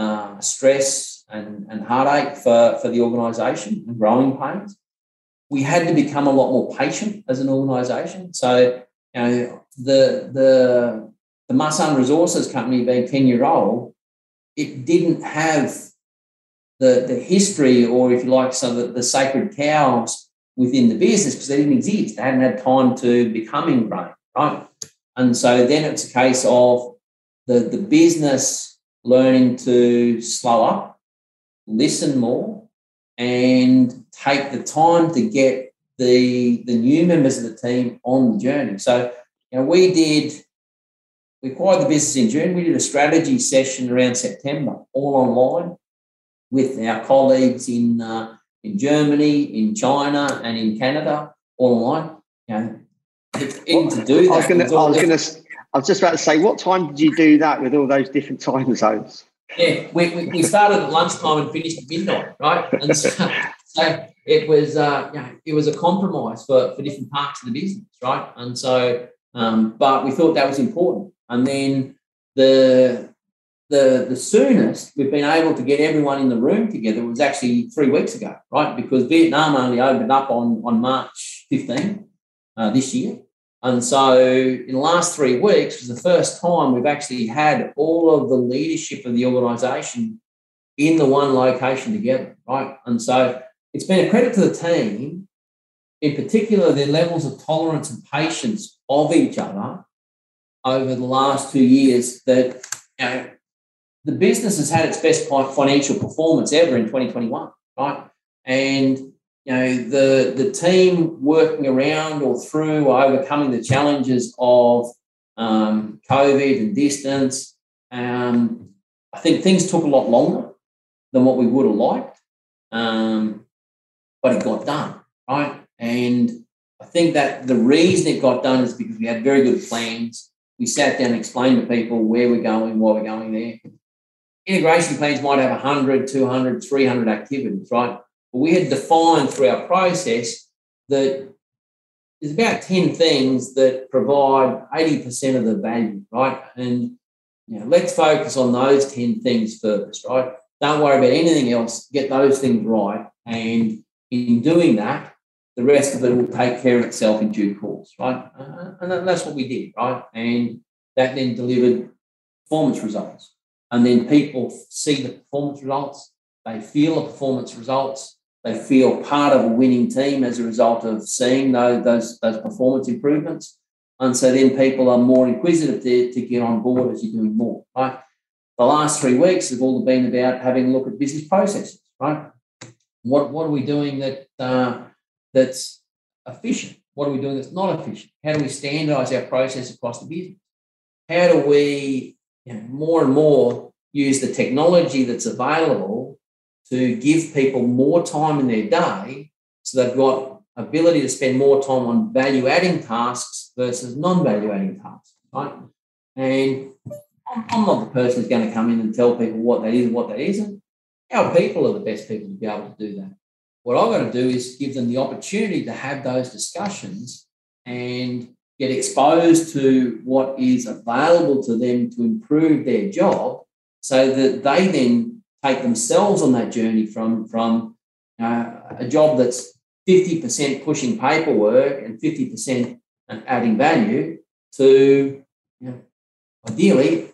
uh, stress and, and heartache for, for the organisation and growing pains. We had to become a lot more patient as an organisation. So, you know, the the... The Masan Resources company, being ten-year-old, it didn't have the, the history or, if you like, some of the, the sacred cows within the business because they didn't exist. They hadn't had time to become ingrained, right? And so then it's a case of the, the business learning to slow up, listen more, and take the time to get the, the new members of the team on the journey. So, you know, we did... We acquired the business in June. We did a strategy session around September, all online, with our colleagues in uh, in Germany, in China, and in Canada, all online. You know, well, to do that, I was going to. I was going to. I was just about to say, what time did you do that with all those different time zones? Yeah, we we, we started at lunchtime and finished at midnight, right? And so, so it was uh, you know, it was a compromise for for different parts of the business, right? And so, um, but we thought that was important. And then the, the the soonest we've been able to get everyone in the room together was actually three weeks ago, right? Because Vietnam only opened up on, on March fifteenth uh, this year. And so in the last three weeks was the first time we've actually had all of the leadership of the organisation in the one location together, right? And so it's been a credit to the team, in particular their levels of tolerance and patience of each other, over the last two years that, you know, the business has had its best financial performance ever in twenty twenty-one, right? And, you know, the, the team working around or through or overcoming the challenges of um, COVID and distance, um, I think things took a lot longer than what we would have liked, um, but it got done, right? And I think that the reason it got done is because we had very good plans. We sat down and explained to people where we're going, why we're going there. Integration plans might have one hundred, two hundred, three hundred activities, right? But we had defined through our process that there's about ten things that provide eighty percent of the value, right? And, you know, let's focus on those ten things first, right? Don't worry about anything else. Get those things right. And in doing that, the rest of it will take care of itself in due course, right? And that's what we did, right? And that then delivered performance results. And then people see the performance results. They feel the performance results. They feel part of a winning team as a result of seeing those, those, those performance improvements. And so then people are more inquisitive there to get on board as you're doing more, right? The last three weeks have all been about having a look at business processes, right? What, what are we doing that uh, that's efficient? What are we doing that's not efficient? How do we standardise our process across the business? How do we, you know, more and more use the technology that's available to give people more time in their day so they've got ability to spend more time on value-adding tasks versus non-value-adding tasks, right? And I'm not the person who's going to come in and tell people what that is and what that isn't. Our people are the best people to be able to do that. What I've got to do is give them the opportunity to have those discussions and get exposed to what is available to them to improve their job so that they then take themselves on that journey from, from uh, a job that's fifty percent pushing paperwork and fifty percent adding value to, you know, ideally,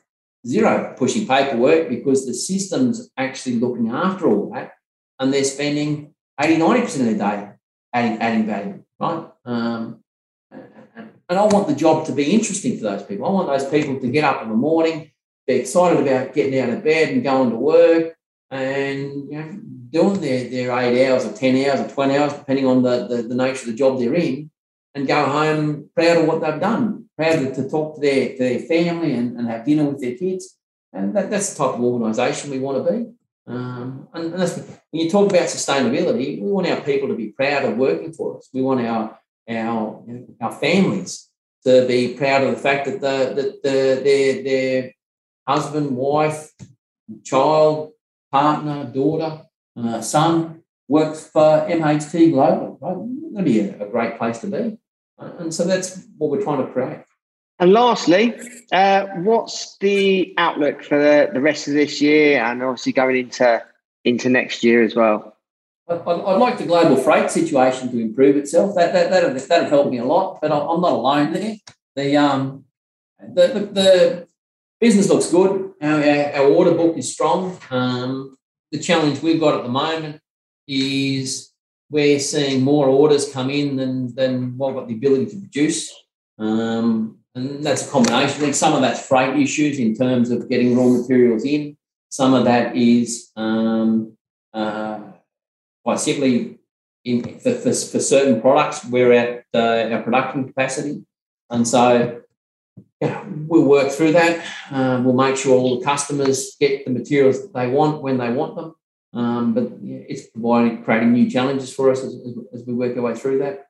zero pushing paperwork, because the system's actually looking after all that and they're spending eighty, ninety percent of the day adding, adding value, right? Um, and I want the job to be interesting for those people. I want those people to get up in the morning, be excited about getting out of bed and going to work and, you know, doing their, their eight hours or ten hours or twenty hours, depending on the, the, the nature of the job they're in, and go home proud of what they've done, proud to talk to their, to their family and, and have dinner with their kids. And that, that's the type of organisation we want to be. Um, and, and that's, when you talk about sustainability, we want our people to be proud of working for us. We want our our you know, our families to be proud of the fact that the, that the, their, their husband, wife, child, partner, daughter, uh, son works for M H T Global. Right? That'd be a, a great place to be. And so that's what we're trying to create. And lastly, uh, what's the outlook for the, the rest of this year and obviously going into, into next year as well? I, I'd, I'd like the global freight situation to improve itself. That, that, that'll, that'll help me a lot, but I'm not alone there. The, um, the, the, the business looks good. Our, our order book is strong. Um, the challenge we've got at the moment is we're seeing more orders come in than, than what we've got the ability to produce. Um, and that's a combination. I think some of that's freight issues in terms of getting raw materials in. Some of that is um, uh, quite simply in, for, for, for certain products, we're at uh, our production capacity. And so, yeah, we'll work through that. Um, we'll make sure all the customers get the materials that they want when they want them. Um, but yeah, it's providing, creating new challenges for us as, as we work our way through that.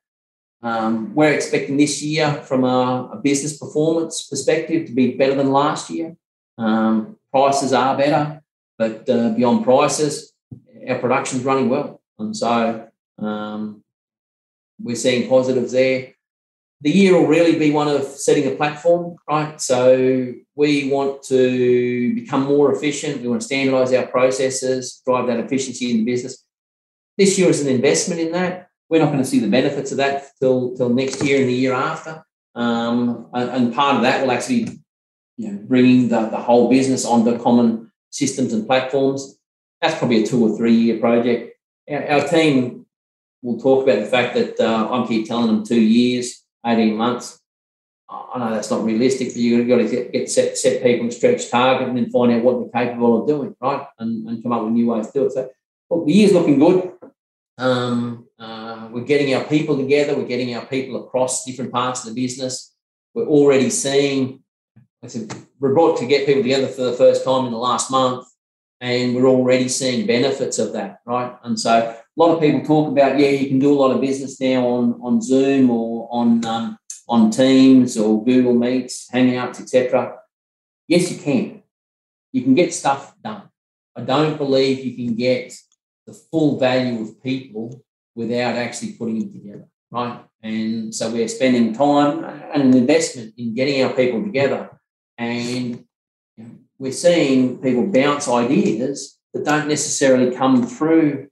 Um, we're expecting this year from a, a business performance perspective to be better than last year. Um, prices are better, but uh, beyond prices, our production's running well. And so um, we're seeing positives there. The year will really be one of setting a platform, right? So we want to become more efficient. We want to standardise our processes, drive that efficiency in the business. This year is an investment in that. We're not going to see the benefits of that till, till next year and the year after. Um, and, and part of that will actually, you know, bringing the, the whole business onto common systems and platforms. That's probably a two or three year project. Our, our team will talk about the fact that uh, I keep telling them two years, eighteen months. I know that's not realistic, but you've got to get, get set, set people and stretch target and then find out what they're capable of doing, right? And, and come up with new ways to do it. So, well, the year's looking good. Um, uh, we're getting our people together. We're getting our people across different parts of the business. We're already seeing, like I said, we're brought to get people together for the first time in the last month, and we're already seeing benefits of that, right? And so a lot of people talk about, yeah, you can do a lot of business now on, on Zoom or on... Um, on Teams or Google Meets, Hangouts, et cetera. Yes, you can. You can get stuff done. I don't believe you can get the full value of people without actually putting it together, right? And so we're spending time and an investment in getting our people together, and you know, we're seeing people bounce ideas that don't necessarily come through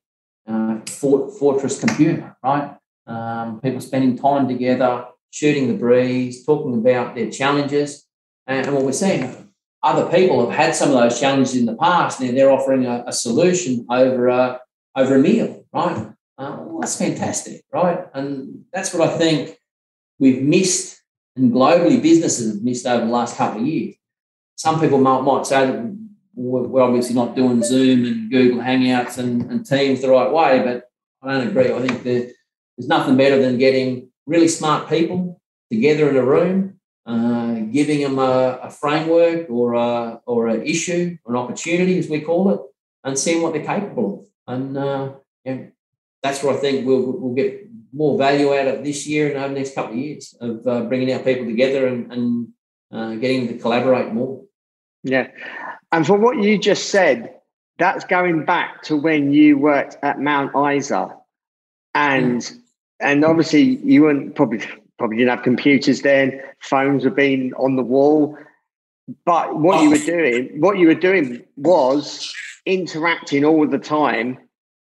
uh, Fort, Fortress Computer, right? Um, people spending time together, shooting the breeze, talking about their challenges. And what we're seeing, other people have had some of those challenges in the past, and they're offering a, a solution over a, over a meal, right? Uh, well, that's fantastic, right? And that's what I think we've missed, and globally businesses have missed over the last couple of years. Some people might, might say that we're obviously not doing Zoom and Google Hangouts and, and Teams the right way, but I don't agree. I think that there's nothing better than getting really smart people together in a room, uh, giving them a, a framework or a, or an issue or an opportunity, as we call it, and seeing what they're capable of. And uh, yeah, that's where I think we'll, we'll get more value out of this year and over the next couple of years of uh, bringing our people together and, and uh, getting them to collaborate more. Yeah. And for what you just said, that's going back to when you worked at Mount Isa. And... Mm. And obviously, you weren't probably probably didn't have computers then. Phones were being on the wall, but what you were doing, what you were doing was interacting all the time,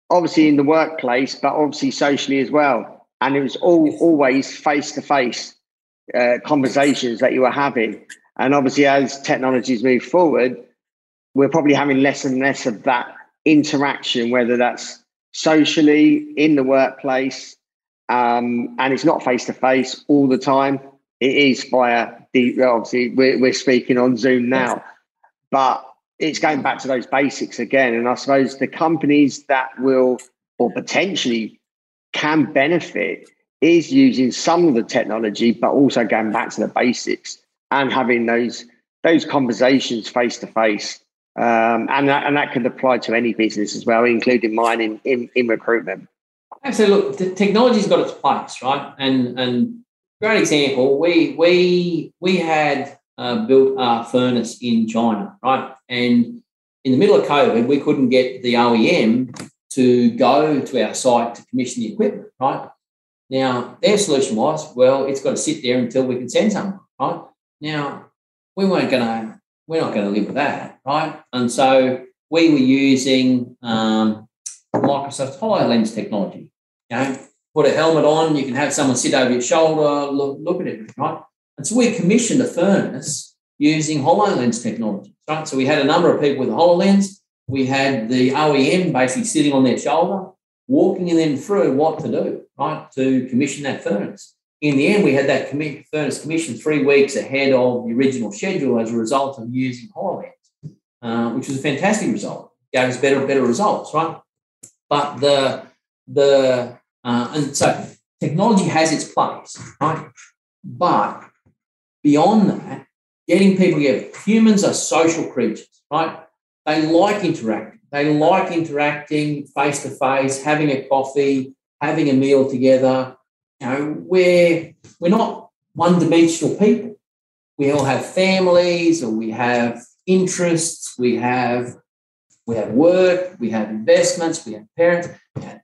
obviously in the workplace, but obviously socially as well. And it was all always face to face conversations that you were having. And obviously, as technologies move forward, we're probably having less and less of that interaction, whether that's socially in the workplace. Um, and it's not face-to-face all the time. It is via, the, obviously, we're, we're speaking on Zoom now. But it's going back to those basics again. And I suppose the companies that will or potentially can benefit is using some of the technology, but also going back to the basics and having those those conversations face-to-face. Um, and, that, and that can apply to any business as well, including mine in, in, in recruitment. Absolutely. Look, the technology's got its place, right? And and great example, we we we had uh, built our furnace in China, right? And in the middle of COVID, we couldn't get the O E M to go to our site to commission the equipment, right? Now, their solution was, well, it's got to sit there until we can send someone, right? Now, we weren't going to, we're not going to live with that, right? And so we were using um, Microsoft HoloLens technology. You know, put a helmet on, you can have someone sit over your shoulder, look, look at it, right? And so we commissioned a furnace using HoloLens technology, right? So we had a number of people with HoloLens. We had the O E M basically sitting on their shoulder, walking them through what to do, right, to commission that furnace. In the end, we had that commi- furnace commissioned three weeks ahead of the original schedule as a result of using HoloLens, uh, which was a fantastic result. It gave us better, better results, right? But the, the uh, and so technology has its place, right? But beyond that, getting people together, humans are social creatures, right? They like interacting. They like interacting face-to-face, having a coffee, having a meal together. You know, we're, we're not one-dimensional people. We all have families, or we have interests, we have... We have work, we have investments, we have parents.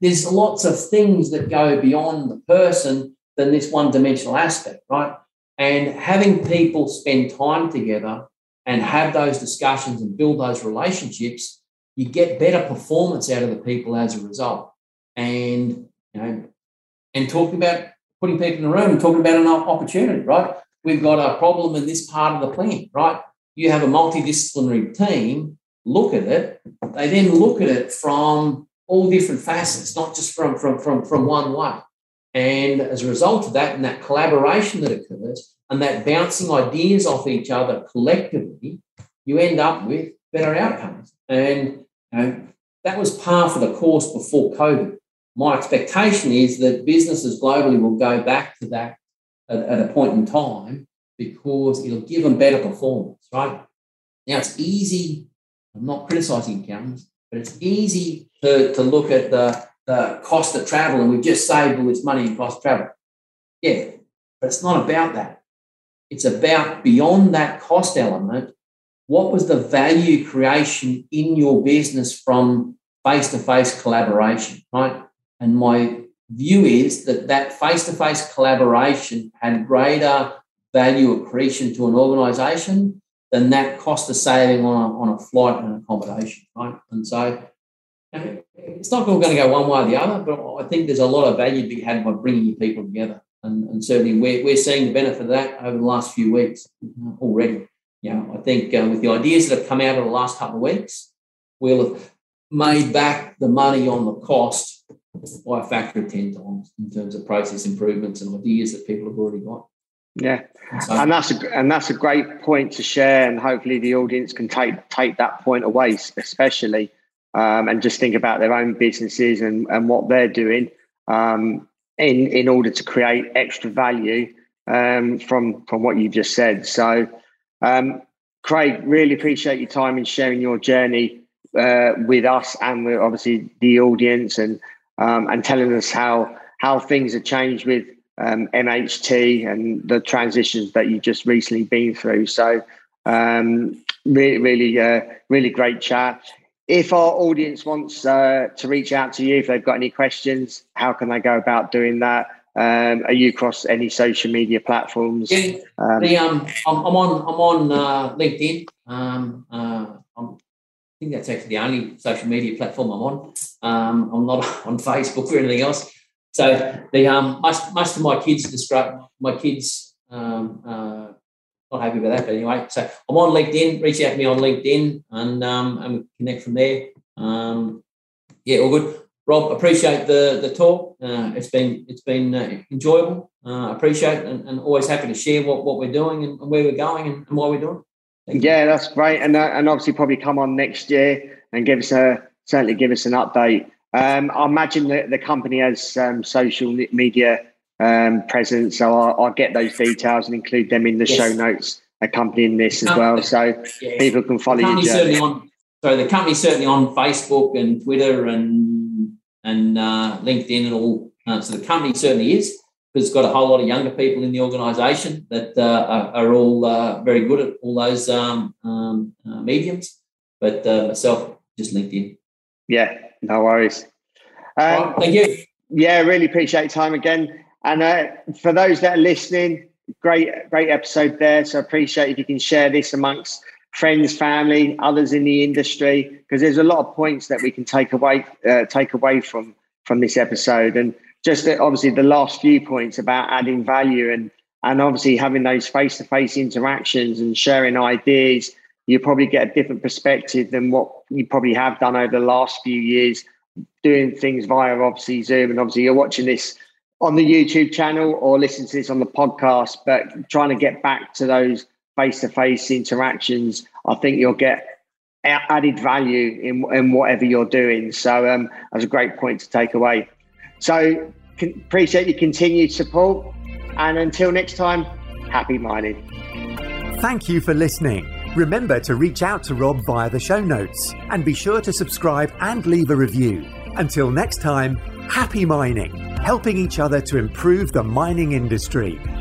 There's lots of things that go beyond the person than this one-dimensional aspect, right? And having people spend time together and have those discussions and build those relationships, you get better performance out of the people as a result. And, you know, and talking about putting people in the room and talking about an opportunity, right? We've got a problem in this part of the plant, right? You have a multidisciplinary team. Look at it, they then look at it from all different facets, not just from, from, from, from one way. And as a result of that and that collaboration that occurs, and that bouncing ideas off each other collectively, you end up with better outcomes. And you know, that was par for the course before COVID. My expectation is that businesses globally will go back to that at, at a point in time, because it'll give them better performance, right? Now, it's easy, I'm not criticising accountants, but it's easy to, to look at the, the cost of travel and we've just saved all this money in cost of travel. Yeah, but it's not about that. It's about beyond that cost element, what was the value creation in your business from face-to-face collaboration, right? And my view is that that face-to-face collaboration had greater value accretion to an organisation than that cost of saving on a, on a flight and accommodation, right? And so it's not all going to go one way or the other, but I think there's a lot of value to be had by bringing your people together. And, and certainly we're, we're seeing the benefit of that over the last few weeks already. You know, I think uh, with the ideas that have come out of the last couple of weeks, we'll have made back the money on the cost by a factor of ten times in terms of process improvements and ideas that people have already got. Yeah, and that's a, and that's a great point to share, and hopefully the audience can take take that point away, especially, um, and just think about their own businesses and, and what they're doing um, in in order to create extra value um, from from what you just said. So, um, Craig, really appreciate your time and sharing your journey uh, with us and with obviously the audience, and um, and telling us how how things have changed with Um, M H T and the transitions that you've just recently been through. So um, really, really, uh, really great chat. If our audience wants uh, to reach out to you, if they've got any questions, how can they go about doing that? Um, are you across any social media platforms? Yeah, um, the, um, I'm, I'm on, I'm on uh, LinkedIn. Um, uh, I'm, I think that's actually the only social media platform I'm on. Um, I'm not on Facebook or anything else. So the um, most, most of my kids describe my kids um, uh, not happy about that, but anyway. So I'm on LinkedIn. Reach out to me on LinkedIn, and um, and connect from there. Um, yeah, all good. Rob, appreciate the the talk. Uh, it's been it's been uh, enjoyable. Uh, appreciate and, and always happy to share what, what we're doing and, and where we're going and, and why we're doing. Thank yeah, you. That's great, and uh, and obviously probably come on next year and give us a certainly give us an update. Um, I imagine that the company has um, social media um, presence, so I'll, I'll get those details and include them in the yes. show notes accompanying this the as company, well, so yeah. people can follow you. So the company's certainly on Facebook and Twitter and and uh, LinkedIn and all. Uh, so the company certainly is, because it's got a whole lot of younger people in the organisation that uh, are, are all uh, very good at all those um, um, uh, mediums. But uh, myself, just LinkedIn. Yeah. No worries. Um, well, thank you. Yeah, really appreciate your time again. And uh, for those that are listening, great, great episode there. So appreciate if you can share this amongst friends, family, others in the industry, because there's a lot of points that we can take away, uh, take away from from this episode. And just the, obviously the last few points about adding value and and obviously having those face-to-face interactions and sharing ideas. You probably get a different perspective than what you probably have done over the last few years, doing things via obviously Zoom. And obviously you're watching this on the YouTube channel or listening to this on the podcast, but trying to get back to those face-to-face interactions, I think you'll get added value in, in whatever you're doing. So um, that's a great point to take away. So can, appreciate your continued support. And until next time, happy mining. Thank you for listening. Remember to reach out to Rob via the show notes, and be sure to subscribe and leave a review. Until next time, happy mining, helping each other to improve the mining industry.